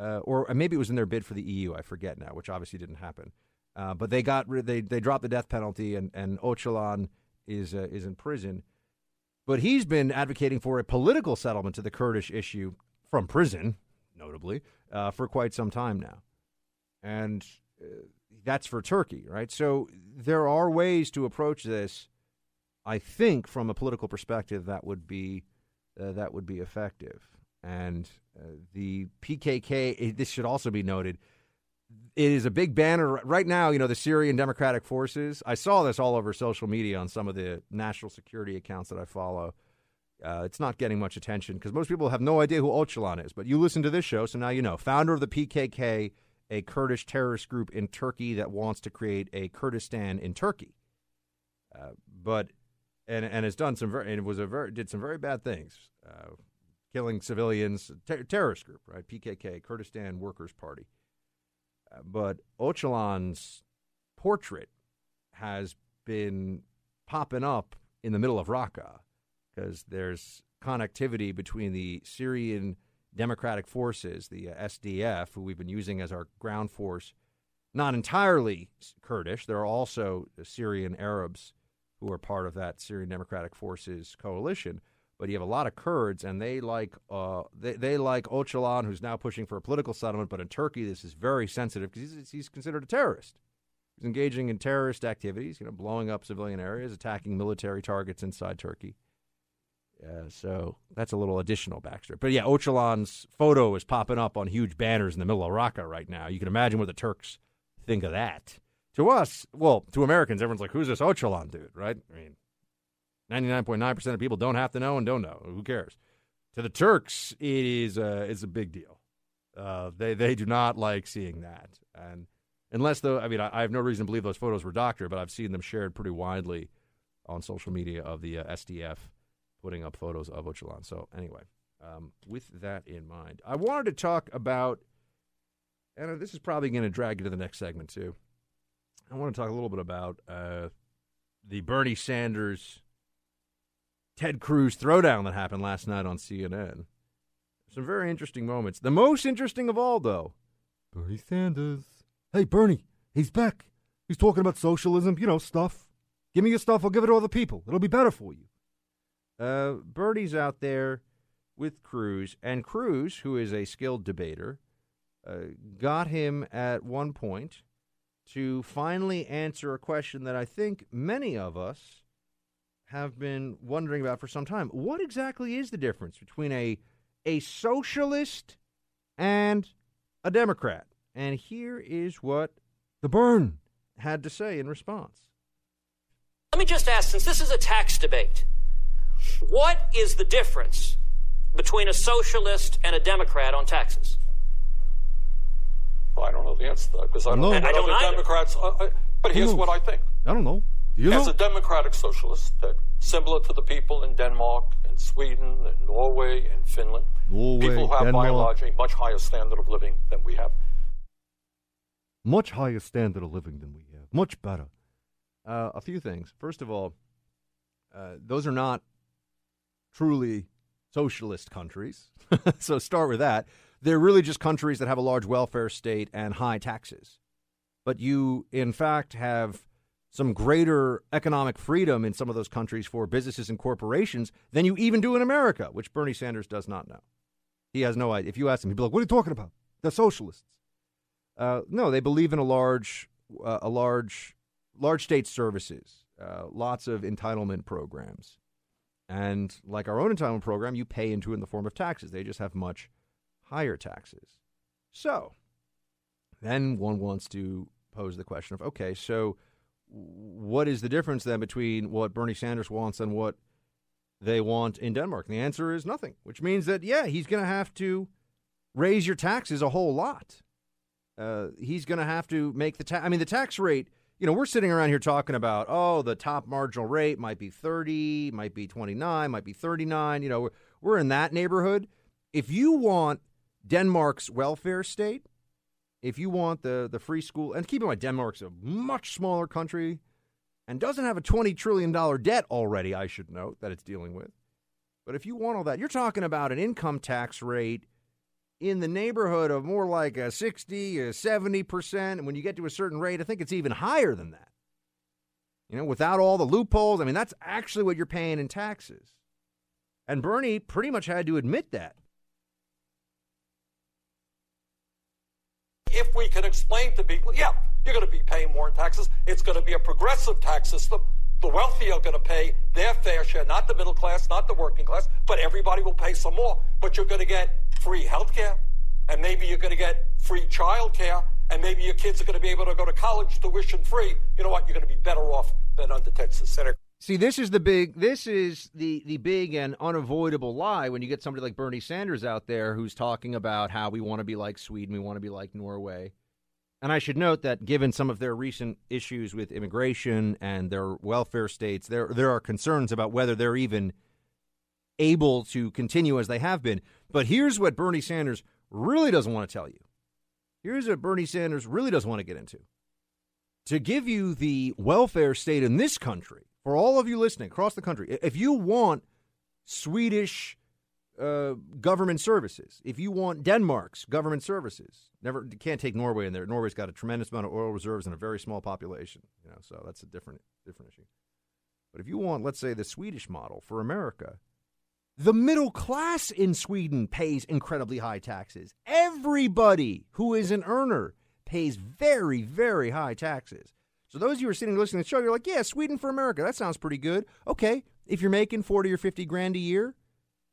uh, or maybe it was in their bid for the E U, I forget now, which obviously didn't happen. Uh, but they got rid, they they dropped the death penalty, and and Ocalan is uh, is in prison. But he's been advocating for a political settlement to the Kurdish issue from prison, notably, uh, for quite some time now. And uh, that's for Turkey, right? So there are ways to approach this, I think, from a political perspective that would be uh, that would be effective. And uh, the P K K, it, this should also be noted, it is a big banner right now. You know, the Syrian Democratic Forces, I saw this all over social media on some of the national security accounts that I follow. Uh, it's not getting much attention because most people have no idea who Ocalan is. But you listen to this show, so now you know. Founder of the P K K, a Kurdish terrorist group in Turkey that wants to create a Kurdistan in Turkey. Uh, but and and has done some very and was a very did some very bad things, uh, killing civilians. Ter- terrorist group, right? P K K, Kurdistan Workers Party. Uh, but Ocalan's portrait has been popping up in the middle of Raqqa, because there's connectivity between the Syrian Democratic Forces, the S D F, who we've been using as our ground force, not entirely Kurdish. There are also Syrian Arabs who are part of that Syrian Democratic Forces coalition. But you have a lot of Kurds, and they like uh, they, they like Ocalan, who's now pushing for a political settlement. But in Turkey, this is very sensitive because he's, he's considered a terrorist. He's engaging in terrorist activities, you know, blowing up civilian areas, attacking military targets inside Turkey. Uh, so that's a little additional backstory. But, yeah, Ocalan's photo is popping up on huge banners in the middle of Raqqa right now. You can imagine what the Turks think of that. To us, well, to Americans, everyone's like, who's this Ocalan dude, right? I mean, ninety-nine point nine percent of people don't have to know and don't know. Who cares? To the Turks, it is a, it's a big deal. Uh, they they do not like seeing that. And unless, though, I mean, I, I have no reason to believe those photos were doctored, but I've seen them shared pretty widely on social media of the uh, S D F putting up photos of Ocalan. So anyway, um, with that in mind, I wanted to talk about, and this is probably going to drag you to the next segment too, I want to talk a little bit about uh, the Bernie Sanders, Ted Cruz throwdown that happened last night on C N N. Some very interesting moments. The most interesting of all, though, Bernie Sanders. Hey, Bernie, he's back. He's talking about socialism, you know, stuff. Give me your stuff, I'll give it to other people. It'll be better for you. Uh, Bernie's out there with Cruz, and Cruz, who is a skilled debater, uh, got him at one point to finally answer a question that I think many of us have been wondering about for some time. What exactly is the difference between a a socialist and a Democrat? And here is what the Bern had to say in response. Let me just ask, since this is a tax debate, what is the difference between a socialist and a Democrat on taxes? Well, I don't know the answer to that, because I don't know what other Democrats... Uh, I, but here's what I think. I don't know. You As know? a democratic socialist, that's similar to the people in Denmark and Sweden and Norway and Finland, Norway, people who have, Denmark, by and large, a much higher standard of living than we have. Much higher standard of living than we have. Much better. Uh, a few things. First of all, uh, those are not truly socialist countries. So start with that. They're really just countries that have a large welfare state and high taxes. But you, in fact, have some greater economic freedom in some of those countries for businesses and corporations than you even do in America, which Bernie Sanders does not know. He has no idea. If you ask him, he'd be like, what are you talking about? They're socialists. Uh, no, they believe in a large, uh, a large, large state services, uh, lots of entitlement programs. And like our own entitlement program, you pay into it in the form of taxes. They just have much higher taxes. So then one wants to pose the question of, okay, so what is the difference then between what Bernie Sanders wants and what they want in Denmark? And the answer is nothing, which means that, yeah, he's going to have to raise your taxes a whole lot. Uh, he's going to have to make the tax. I mean, the tax rate. You know, we're sitting around here talking about, oh, the top marginal rate might be thirty, might be twenty-nine, might be thirty-nine. You know, we're, we're in that neighborhood. If you want Denmark's welfare state, if you want the, the free school, and keep in mind, Denmark's a much smaller country and doesn't have a twenty trillion dollars debt already, I should note, that it's dealing with. But if you want all that, you're talking about an income tax rate in the neighborhood of more like a sixty, a seventy percent. And when you get to a certain rate, I think it's even higher than that. You know, without all the loopholes, I mean, that's actually what you're paying in taxes. And Bernie pretty much had to admit that. If we can explain to people, yeah, you're going to be paying more in taxes. It's going to be a progressive tax system. The wealthy are going to pay their fair share, not the middle class, not the working class, but everybody will pay some more. But you're going to get free health care, and maybe you're going to get free child care, and maybe your kids are going to be able to go to college tuition free. You know what? You're going to be better off than under Texas. Senator. See, this is the big, this is the, the big and unavoidable lie when you get somebody like Bernie Sanders out there who's talking about how we want to be like Sweden, we want to be like Norway. And I should note that given some of their recent issues with immigration and their welfare states, there there are concerns about whether they're even able to continue as they have been. But here's what Bernie Sanders really doesn't want to tell you. Here's what Bernie Sanders really doesn't want to get into. To give you the welfare state in this country, for all of you listening across the country, if you want Swedish uh, government services, if you want Denmark's government services, never can't take Norway in there. Norway's got a tremendous amount of oil reserves and a very small population, you know, so that's a different different issue. But if you want, let's say, the Swedish model for America, the middle class in Sweden pays incredibly high taxes. Everybody who is an earner pays very, very high taxes. So those of you who are sitting and listening to the show, you're like, yeah, Sweden for America. That sounds pretty good. Okay, if you're making forty or fifty grand a year,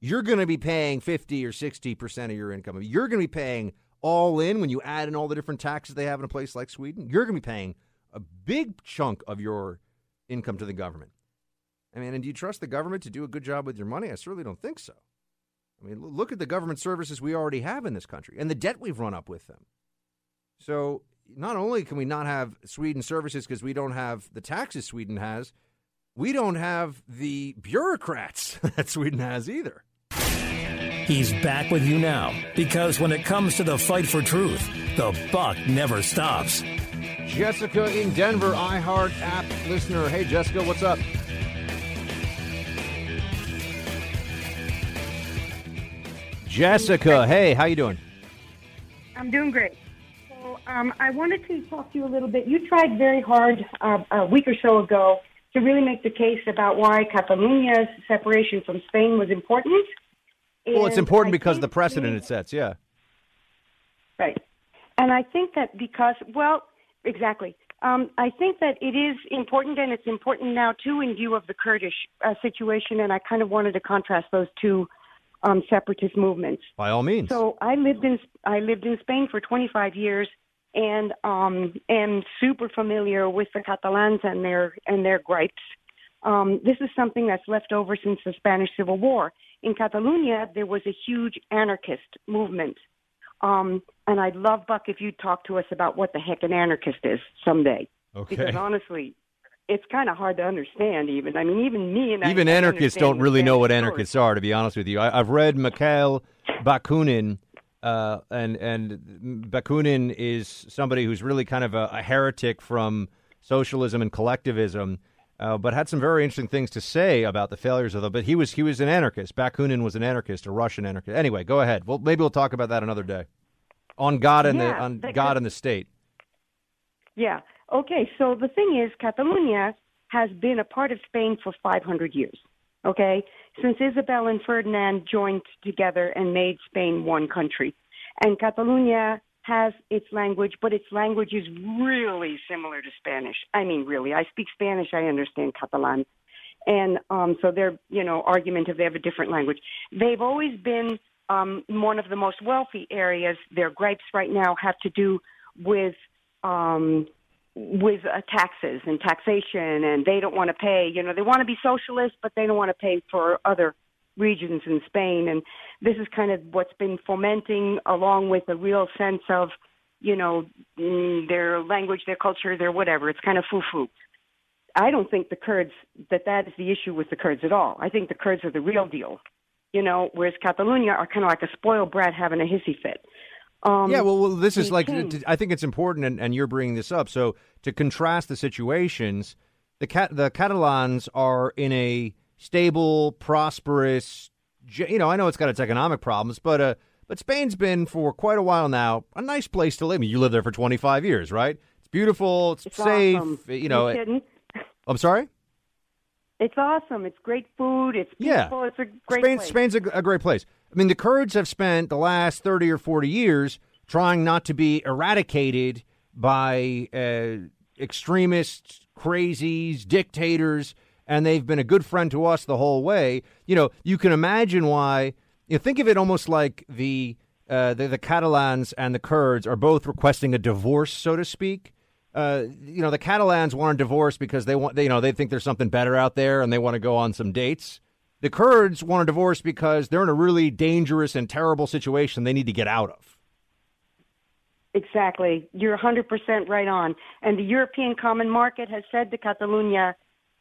you're going to be paying fifty or sixty percent of your income. You're going to be paying all in when you add in all the different taxes they have in a place like Sweden. You're going to be paying a big chunk of your income to the government. I mean, and do you trust the government to do a good job with your money? I certainly don't think so. I mean, look at the government services we already have in this country and the debt we've run up with them. So not only can we not have Sweden services because we don't have the taxes Sweden has, we don't have the bureaucrats that Sweden has either. He's back with you now, because when it comes to the fight for truth, the buck never stops. Jessica in Denver, iHeart app listener. Hey, Jessica, what's up? Jessica, hey, how you doing? I'm doing great. So um, I wanted to talk to you a little bit. You tried very hard uh, a week or so ago to really make the case about why Catalonia's separation from Spain was important. And well, it's important I because of the precedent it sets, yeah. Right. And I think that because, well, exactly. Um, I think that it is important, and it's important now, too, in view of the Kurdish uh, situation, and I kind of wanted to contrast those two Um, separatist movements. By all means. So I lived in I lived in Spain for twenty-five years, and um, am super familiar with the Catalans and their and their gripes. Um, this is something that's left over since the Spanish Civil War. In Catalonia, there was a huge anarchist movement, um, and I'd love, Buck, if you'd talk to us about what the heck an anarchist is someday. Okay. Because honestly, it's kind of hard to understand, even. I mean, even me and even I anarchists don't really know what anarchists are, to be honest with you. I, I've read Mikhail Bakunin, uh, and and Bakunin is somebody who's really kind of a, a heretic from socialism and collectivism, uh, but had some very interesting things to say about the failures of them. But he was he was an anarchist. Bakunin was an anarchist, a Russian anarchist. Anyway, go ahead. Well, maybe we'll talk about that another day. On God and yeah, the on God could, and the state. Yeah. Okay, so the thing is, Catalonia has been a part of Spain for five hundred years, okay, since Isabel and Ferdinand joined together and made Spain one country. And Catalonia has its language, but its language is really similar to Spanish. I mean, really. I speak Spanish. I understand Catalan. And um, so they're, you know, argumentative. They have a different language. They've always been um, one of the most wealthy areas. Their gripes right now have to do with Um, with uh, taxes and taxation, and they don't want to pay, you know, they want to be socialist, but they don't want to pay for other regions in Spain. And this is kind of what's been fomenting, along with a real sense of, you know, their language, their culture, their whatever. It's kind of foo-foo. I don't think the Kurds, that that is the issue with the Kurds at all. I think the Kurds are the real deal, you know, whereas Catalonia are kind of like a spoiled brat having a hissy fit. Um, yeah, well, well, this is like, t- I think it's important, and, and you're bringing this up. So to contrast the situations, the Cat- the Catalans are in a stable, prosperous, you know, I know it's got its economic problems, but uh, but Spain's been for quite a while now a nice place to live. I mean, you lived there for twenty-five years, right? It's beautiful, it's, it's safe, awesome. You know. It, I'm sorry? It's awesome. It's great food. It's beautiful. Yeah. It's a great Spain, place. Spain's a, a great place. I mean, the Kurds have spent the last thirty or forty years trying not to be eradicated by uh, extremists, crazies, dictators, and they've been a good friend to us the whole way. You know, you can imagine why. You know, think of it almost like the uh, the, the Catalans and the Kurds are both requesting a divorce, so to speak. Uh, you know, the Catalans want a divorce because they want, they, you know, they think there's something better out there and they want to go on some dates. The Kurds want a divorce because they're in a really dangerous and terrible situation they need to get out of. Exactly. You're one hundred percent right on. And the European Common Market has said to Catalonia,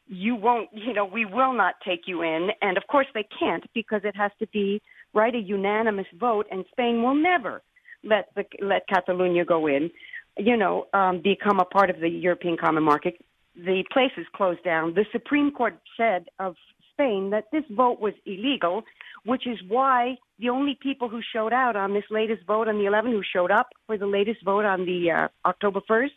you won't, you know, we will not take you in. And, of course, they can't because it has to be, right, a unanimous vote. And Spain will never let the, let Catalonia go in, you know, um, become a part of the European Common Market. The place is closed down. The Supreme Court said of Spain that this vote was illegal, which is why the only people who showed out on this latest vote on the eleventh, who showed up for the latest vote on the uh, October first,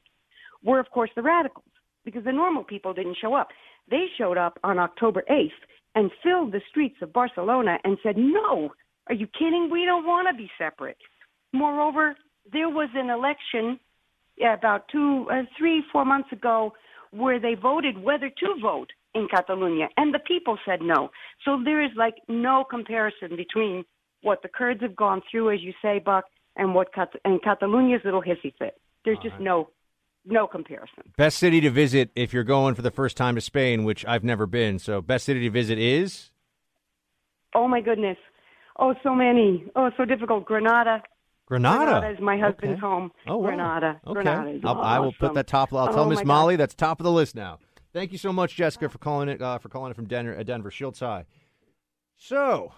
were, of course, the radicals, because the normal people didn't show up. They showed up on October eighth and filled the streets of Barcelona and said, no, are you kidding? We don't want to be separate. Moreover, there was an election about two, uh, three, four months ago where they voted whether to vote in Catalonia, and the people said no. So there is like no comparison between what the Kurds have gone through, as you say, Buck, and what Cat- and Catalonia's little hissy fit. There's All just right. no no comparison. Best city to visit if you're going for the first time to Spain, which I've never been. So best city to visit is? Oh, my goodness. Oh, so many. Oh, so difficult. Granada. Granada. Granada is my husband's okay. home. Oh, wow. Granada. Okay. Granada I'll, awesome. I will put that top. I'll oh, tell Miss Molly God. That's top of the list now. Thank you so much, Jessica, for calling it uh, for calling it from Denver, uh, Denver Shields High. So,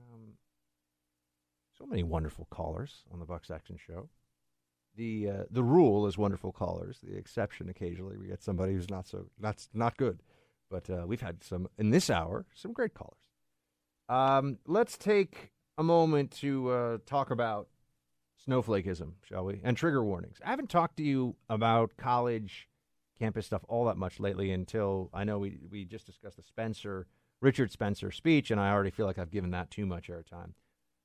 um, so many wonderful callers on the Buck Sexton Show. The uh, the rule is wonderful callers. The exception occasionally we get somebody who's not so not not good, but uh, we've had some in this hour some great callers. Um, let's take a moment to uh, talk about snowflakeism, shall we? And trigger warnings. I haven't talked to you about college campus stuff all that much lately until I know we, we just discussed the Spencer, Richard Spencer speech, and I already feel like I've given that too much airtime.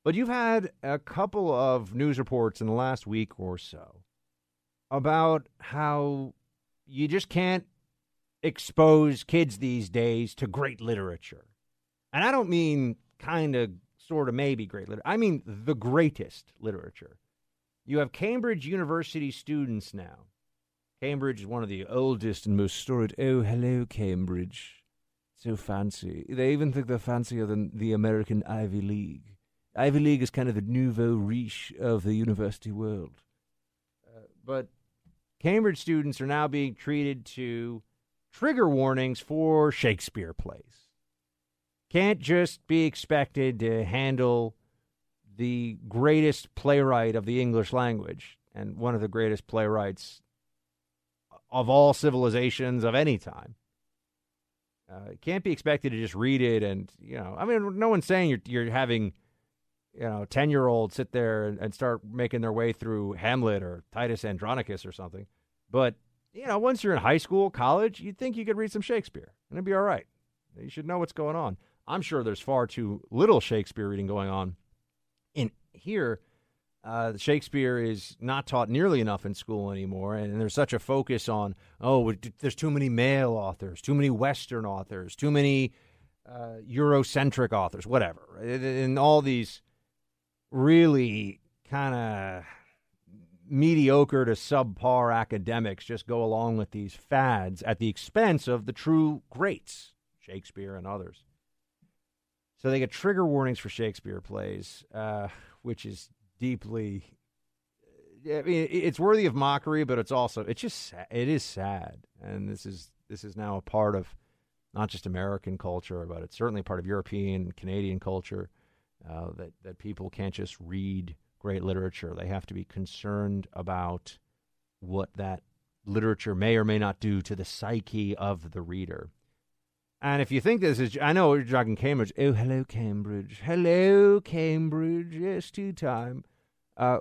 But you've had a couple of news reports in the last week or so about how you just can't expose kids these days to great literature. And I don't mean kind of, sort of, maybe great literature. I mean the greatest literature. You have Cambridge University students now. Cambridge is one of the oldest and most storied. Oh, hello, Cambridge. So fancy. They even think they're fancier than the American Ivy League. Ivy League is kind of the nouveau riche of the university world. Uh, but Cambridge students are now being treated to trigger warnings for Shakespeare plays. Can't just be expected to handle the greatest playwright of the English language and one of the greatest playwrights of all civilizations of any time. Uh, it can't be expected to just read it and, you know, I mean, no one's saying you're you're having, you know, ten-year-olds sit there and, and start making their way through Hamlet or Titus Andronicus or something. But, you know, once you're in high school, college, you'd think you could read some Shakespeare and it'd be all right. You should know what's going on. I'm sure there's far too little Shakespeare reading going on in here. Uh, Shakespeare is not taught nearly enough in school anymore, and, and there's such a focus on, oh, there's too many male authors, too many Western authors, too many uh, Eurocentric authors, whatever. And all these really kind of mediocre to subpar academics just go along with these fads at the expense of the true greats, Shakespeare and others. So they get trigger warnings for Shakespeare plays, uh, which is deeply, I mean, it's worthy of mockery, but it's also, it's just, it is sad. And this is, this is now a part of not just American culture, but it's certainly part of European, Canadian culture, uh, that, that people can't just read great literature. They have to be concerned about what that literature may or may not do to the psyche of the reader. And if you think this is, I know you're talking Cambridge. Oh, hello, Cambridge. Hello, Cambridge. Yes, two time. Uh,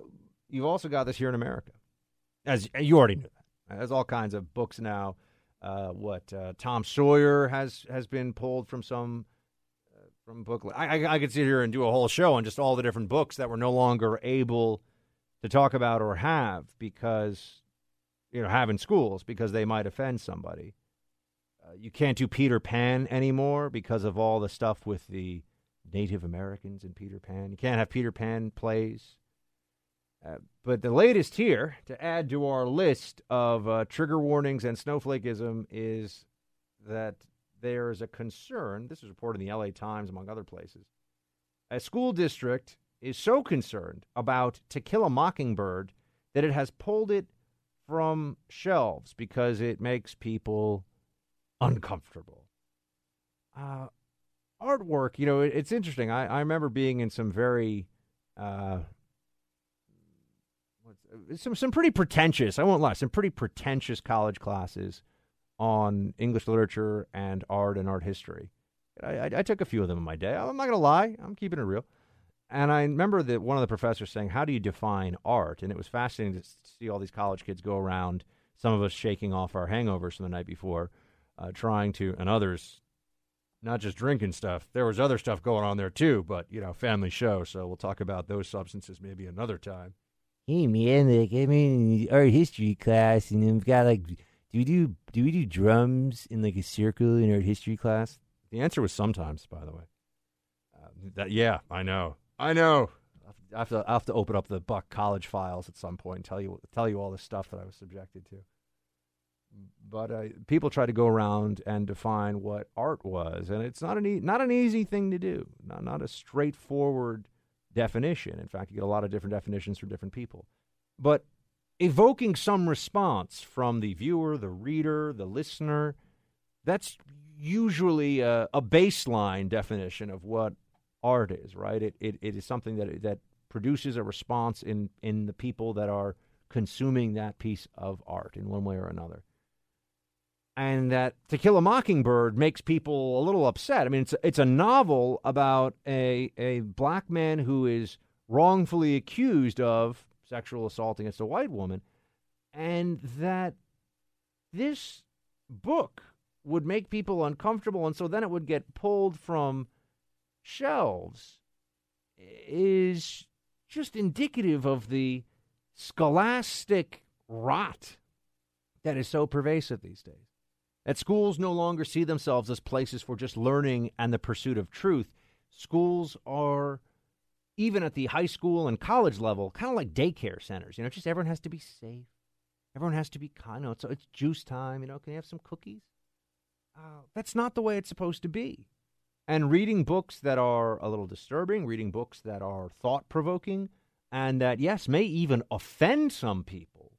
you've also got this here in America. As you already knew that. There's all kinds of books now. Uh, what uh, Tom Sawyer has, has been pulled from some uh, from book. I, I, I could sit here and do a whole show on just all the different books that we're no longer able to talk about or have because, you know, have in schools because they might offend somebody. You can't do Peter Pan anymore because of all the stuff with the Native Americans in Peter Pan. You can't have Peter Pan plays. Uh, but the latest here, to add to our list of uh, trigger warnings and snowflakeism, is that there is a concern. This was reported in the L A Times, among other places. A school district is so concerned about To Kill a Mockingbird that it has pulled it from shelves because it makes people uncomfortable. Uh, artwork, you know, it, it's interesting. I, I remember being in some very... Uh, Some some pretty pretentious, I won't lie, some pretty pretentious college classes on English literature and art and art history. I, I, I took a few of them in my day. I'm not going to lie. I'm keeping it real. And I remember that one of the professors saying, how do you define art? And it was fascinating to see all these college kids go around, some of us shaking off our hangovers from the night before, uh, trying to, and others, not just drinking stuff. There was other stuff going on there too, but, you know, family show. So we'll talk about those substances maybe another time. Hey man, like I'm in art history class, and then we've got like, do we do do we do drums in like a circle in art history class? The answer was sometimes, by the way. Uh, that yeah, I know, I know. I have to I have to open up the Buck College files at some point and tell you tell you all the stuff that I was subjected to. But uh, people try to go around and define what art was, and it's not an e- not an easy thing to do. Not not a straightforward definition. In fact, you get a lot of different definitions from different people. But evoking some response from the viewer, the reader, the listener, that's usually a, a baseline definition of what art is, right? It it, it is something that that produces a response in, in the people that are consuming that piece of art in one way or another. And that To Kill a Mockingbird makes people a little upset. I mean, it's it's a novel about a a black man who is wrongfully accused of sexual assault against a white woman, and that this book would make people uncomfortable, and so then it would get pulled from shelves, is just indicative of the scholastic rot that is so pervasive these days. That schools no longer see themselves as places for just learning and the pursuit of truth. Schools are, even at the high school and college level, kind of like daycare centers. You know, just everyone has to be safe. Everyone has to be kind. You know, it's, it's juice time. You know, can you have some cookies? Uh, that's not the way it's supposed to be. And reading books that are a little disturbing, reading books that are thought-provoking, and that, yes, may even offend some people,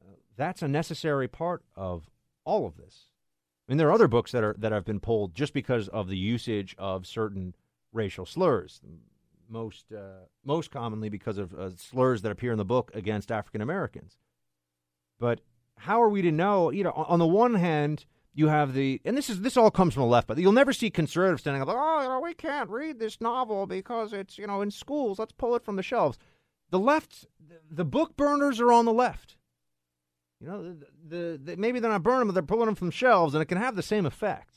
uh, that's a necessary part of all of this. I mean, there are other books that are that have been pulled just because of the usage of certain racial slurs, most uh, most commonly because of uh, slurs that appear in the book against African Americans. But how are we to know? You know, on the one hand, you have the, and this is this all comes from the left, but you'll never see conservatives standing up, oh, you know, we can't read this novel because it's, you know, in schools. Let's pull it from the shelves. The left, the book burners are on the left. You know, the, the, the, maybe they're not burning them, but they're pulling them from shelves, and it can have the same effect.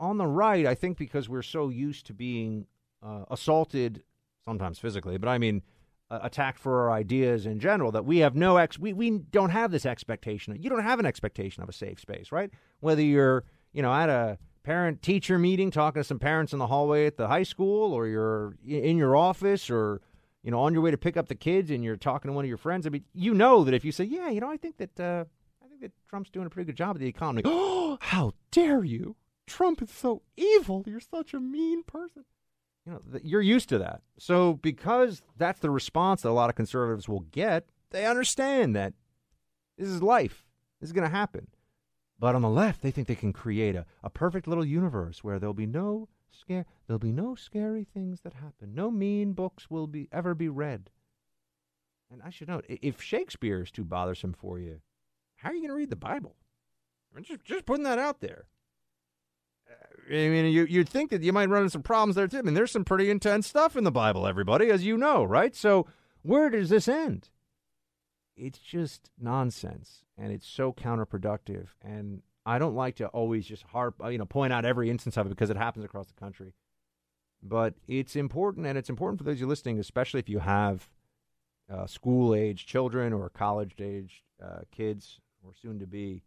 On the right, I think because we're so used to being uh, assaulted, sometimes physically, but I mean uh, attacked for our ideas in general, that we have no ex, we, we don't have this expectation. You don't have an expectation of a safe space, right? Whether you're, you know, at a parent-teacher meeting talking to some parents in the hallway at the high school, or you're in your office, or you know, on your way to pick up the kids and you're talking to one of your friends. I mean, you know that if you say, yeah, you know, I think that uh, I think that Trump's doing a pretty good job of the economy. Oh, how dare you? Trump is so evil. You're such a mean person. You know, th- you're used to that. So because that's the response that a lot of conservatives will get, they understand that this is life. This is going to happen. But on the left, they think they can create a, a perfect little universe where there'll be no Scare. There'll be no scary things that happen. No mean books will be ever be read. And I should note, if Shakespeare is too bothersome for you, how are you going to read the Bible? I mean, just just putting that out there. I mean, you you'd think that you might run into some problems there too. I mean, there's some pretty intense stuff in the Bible, everybody, as you know, right? So where does this end? It's just nonsense, and it's so counterproductive. And I don't like to always just harp, you know, point out every instance of it because it happens across the country. But it's important, and it's important for those of you listening, especially if you have uh, school-age children or college-age uh, kids or soon-to-be,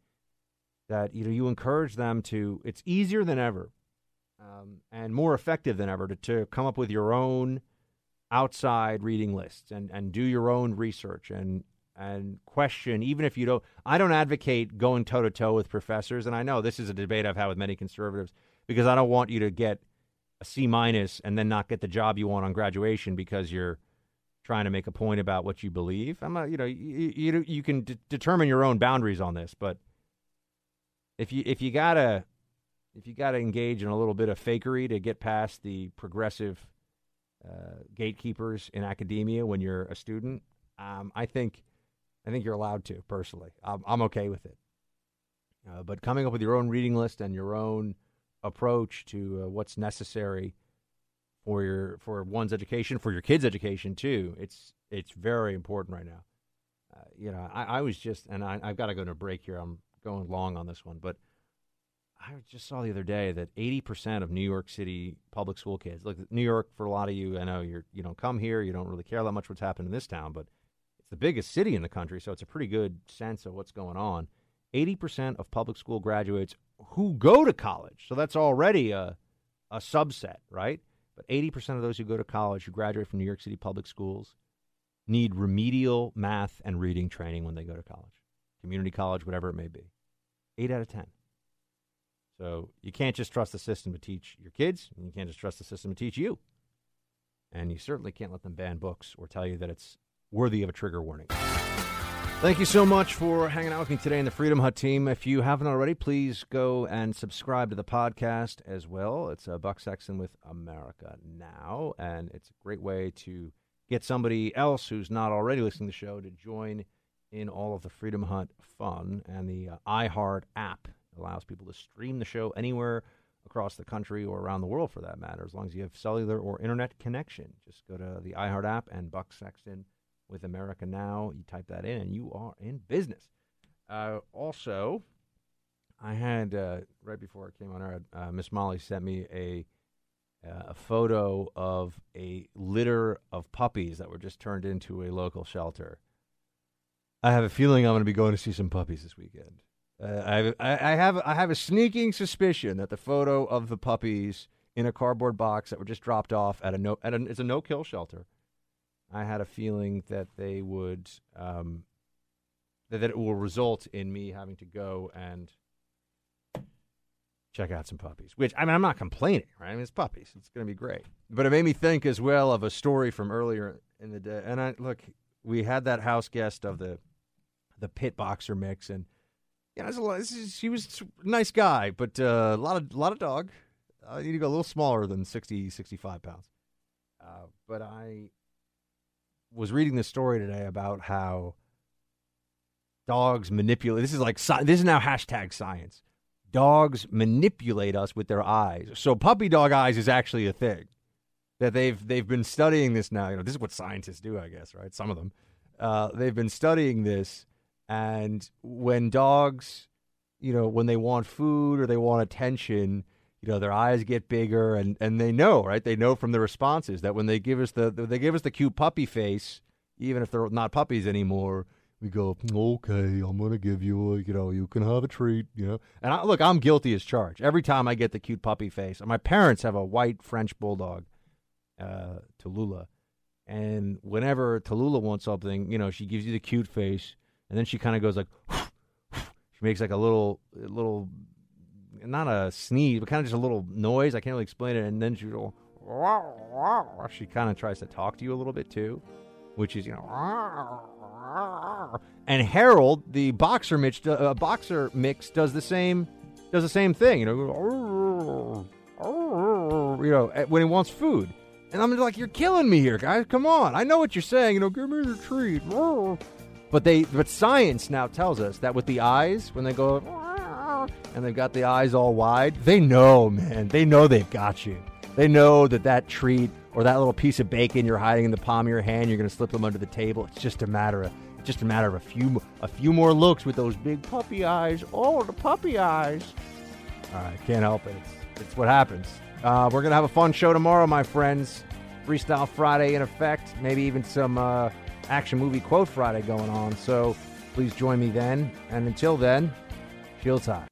that, you know, you encourage them to, it's easier than ever um, and more effective than ever to, to come up with your own outside reading lists and, and do your own research and and question, even if you don't. I don't advocate going toe-to-toe with professors, and I know this is a debate I've had with many conservatives, because I don't want you to get a C minus and then not get the job you want on graduation because you're trying to make a point about what you believe. I'm not, you know, you you, you can de- determine your own boundaries on this, but if you if you gotta if you gotta engage in a little bit of fakery to get past the progressive uh, gatekeepers in academia when you're a student, um, I think I think you're allowed to. Personally, I'm, I'm okay with it. Uh, but coming up with your own reading list and your own approach to uh, what's necessary for your for one's education, for your kids' education too. It's it's very important right now. Uh, you know, I, I was just, and I, I've got to go to a break here. I'm going long on this one, but I just saw the other day that eighty percent of New York City public school kids. Look, New York, for a lot of you, I know you're you don't come here, you don't really care that much what's happening in this town, but it's the biggest city in the country, so it's a pretty good sense of what's going on. eighty percent of public school graduates who go to college. So that's already a, a subset, right? But eighty percent of those who go to college, who graduate from New York City public schools, need remedial math and reading training when they go to college, community college, whatever it may be. eight out of ten. So you can't just trust the system to teach your kids, and you can't just trust the system to teach you. And you certainly can't let them ban books or tell you that it's worthy of a trigger warning. Thank you so much for hanging out with me today in the Freedom Hut team. If you haven't already, please go and subscribe to the podcast as well. It's uh, Buck Sexton with America Now, and it's a great way to get somebody else who's not already listening to the show to join in all of the Freedom Hut fun. And the uh, iHeart app allows people to stream the show anywhere across the country or around the world, for that matter, as long as you have cellular or internet connection. Just go to the iHeart app and Buck Sexton with America Now. You type that in and you are in business. Uh, also, I had, uh, right before I came on air, uh, Miss Molly sent me a, uh, a photo of a litter of puppies that were just turned into a local shelter. I have a feeling I'm going to be going to see some puppies this weekend. Uh, I, have, I, I, have, I have a sneaking suspicion that the photo of the puppies in a cardboard box that were just dropped off at a no, at a, it's a no-kill shelter, I had a feeling that they would, um, that, that it will result in me having to go and check out some puppies, which, I mean, I'm not complaining, right? I mean, it's puppies. It's going to be great. But it made me think as well of a story from earlier in the day. And I, look, we had that house guest of the, the pit boxer mix, and, you know, it was a lot, this is, she was a nice guy, but uh, a lot of, a lot of dog. I need to go a little smaller than sixty, sixty-five pounds. Uh, but I was reading this story today about how dogs manipulate. This is like, this is now hashtag science. Dogs manipulate us with their eyes. So puppy dog eyes is actually a thing that they've, they've been studying this now. You know, this is what scientists do, I guess, right? Some of them, uh, they've been studying this. And when dogs, you know, when they want food or they want attention, you know, their eyes get bigger, and, and they know, right? They know from the responses that when they give us the they give us the cute puppy face, even if they're not puppies anymore, we go, okay, I'm gonna give you, a, you know, you can have a treat, you know. And I, look, I'm guilty as charged. Every time I get the cute puppy face, my parents have a white French bulldog, uh, Tallulah, and whenever Tallulah wants something, you know, she gives you the cute face, and then she kind of goes like, she makes like a little little. Not a sneeze, but kind of just a little noise. I can't really explain it. And then she will, she kind of tries to talk to you a little bit too, which is, you know. And Harold, the boxer mix, uh, boxer mix, does the same, does the same thing. You know, you know, when he wants food. And I'm like, you're killing me here, guys. Come on, I know what you're saying. You know, give me your treat. But they, but science now tells us that with the eyes, when they go, and they've got the eyes all wide, they know, man. They know they've got you. They know that that treat or that little piece of bacon you're hiding in the palm of your hand, you're going to slip them under the table. It's just a matter of just a matter of a few a few more looks with those big puppy eyes. Oh, the puppy eyes! All right, can't help it. It's, it's what happens. Uh, we're gonna have a fun show tomorrow, my friends. Freestyle Friday in effect. Maybe even some uh, action movie quote Friday going on. So please join me then. And until then, shield high.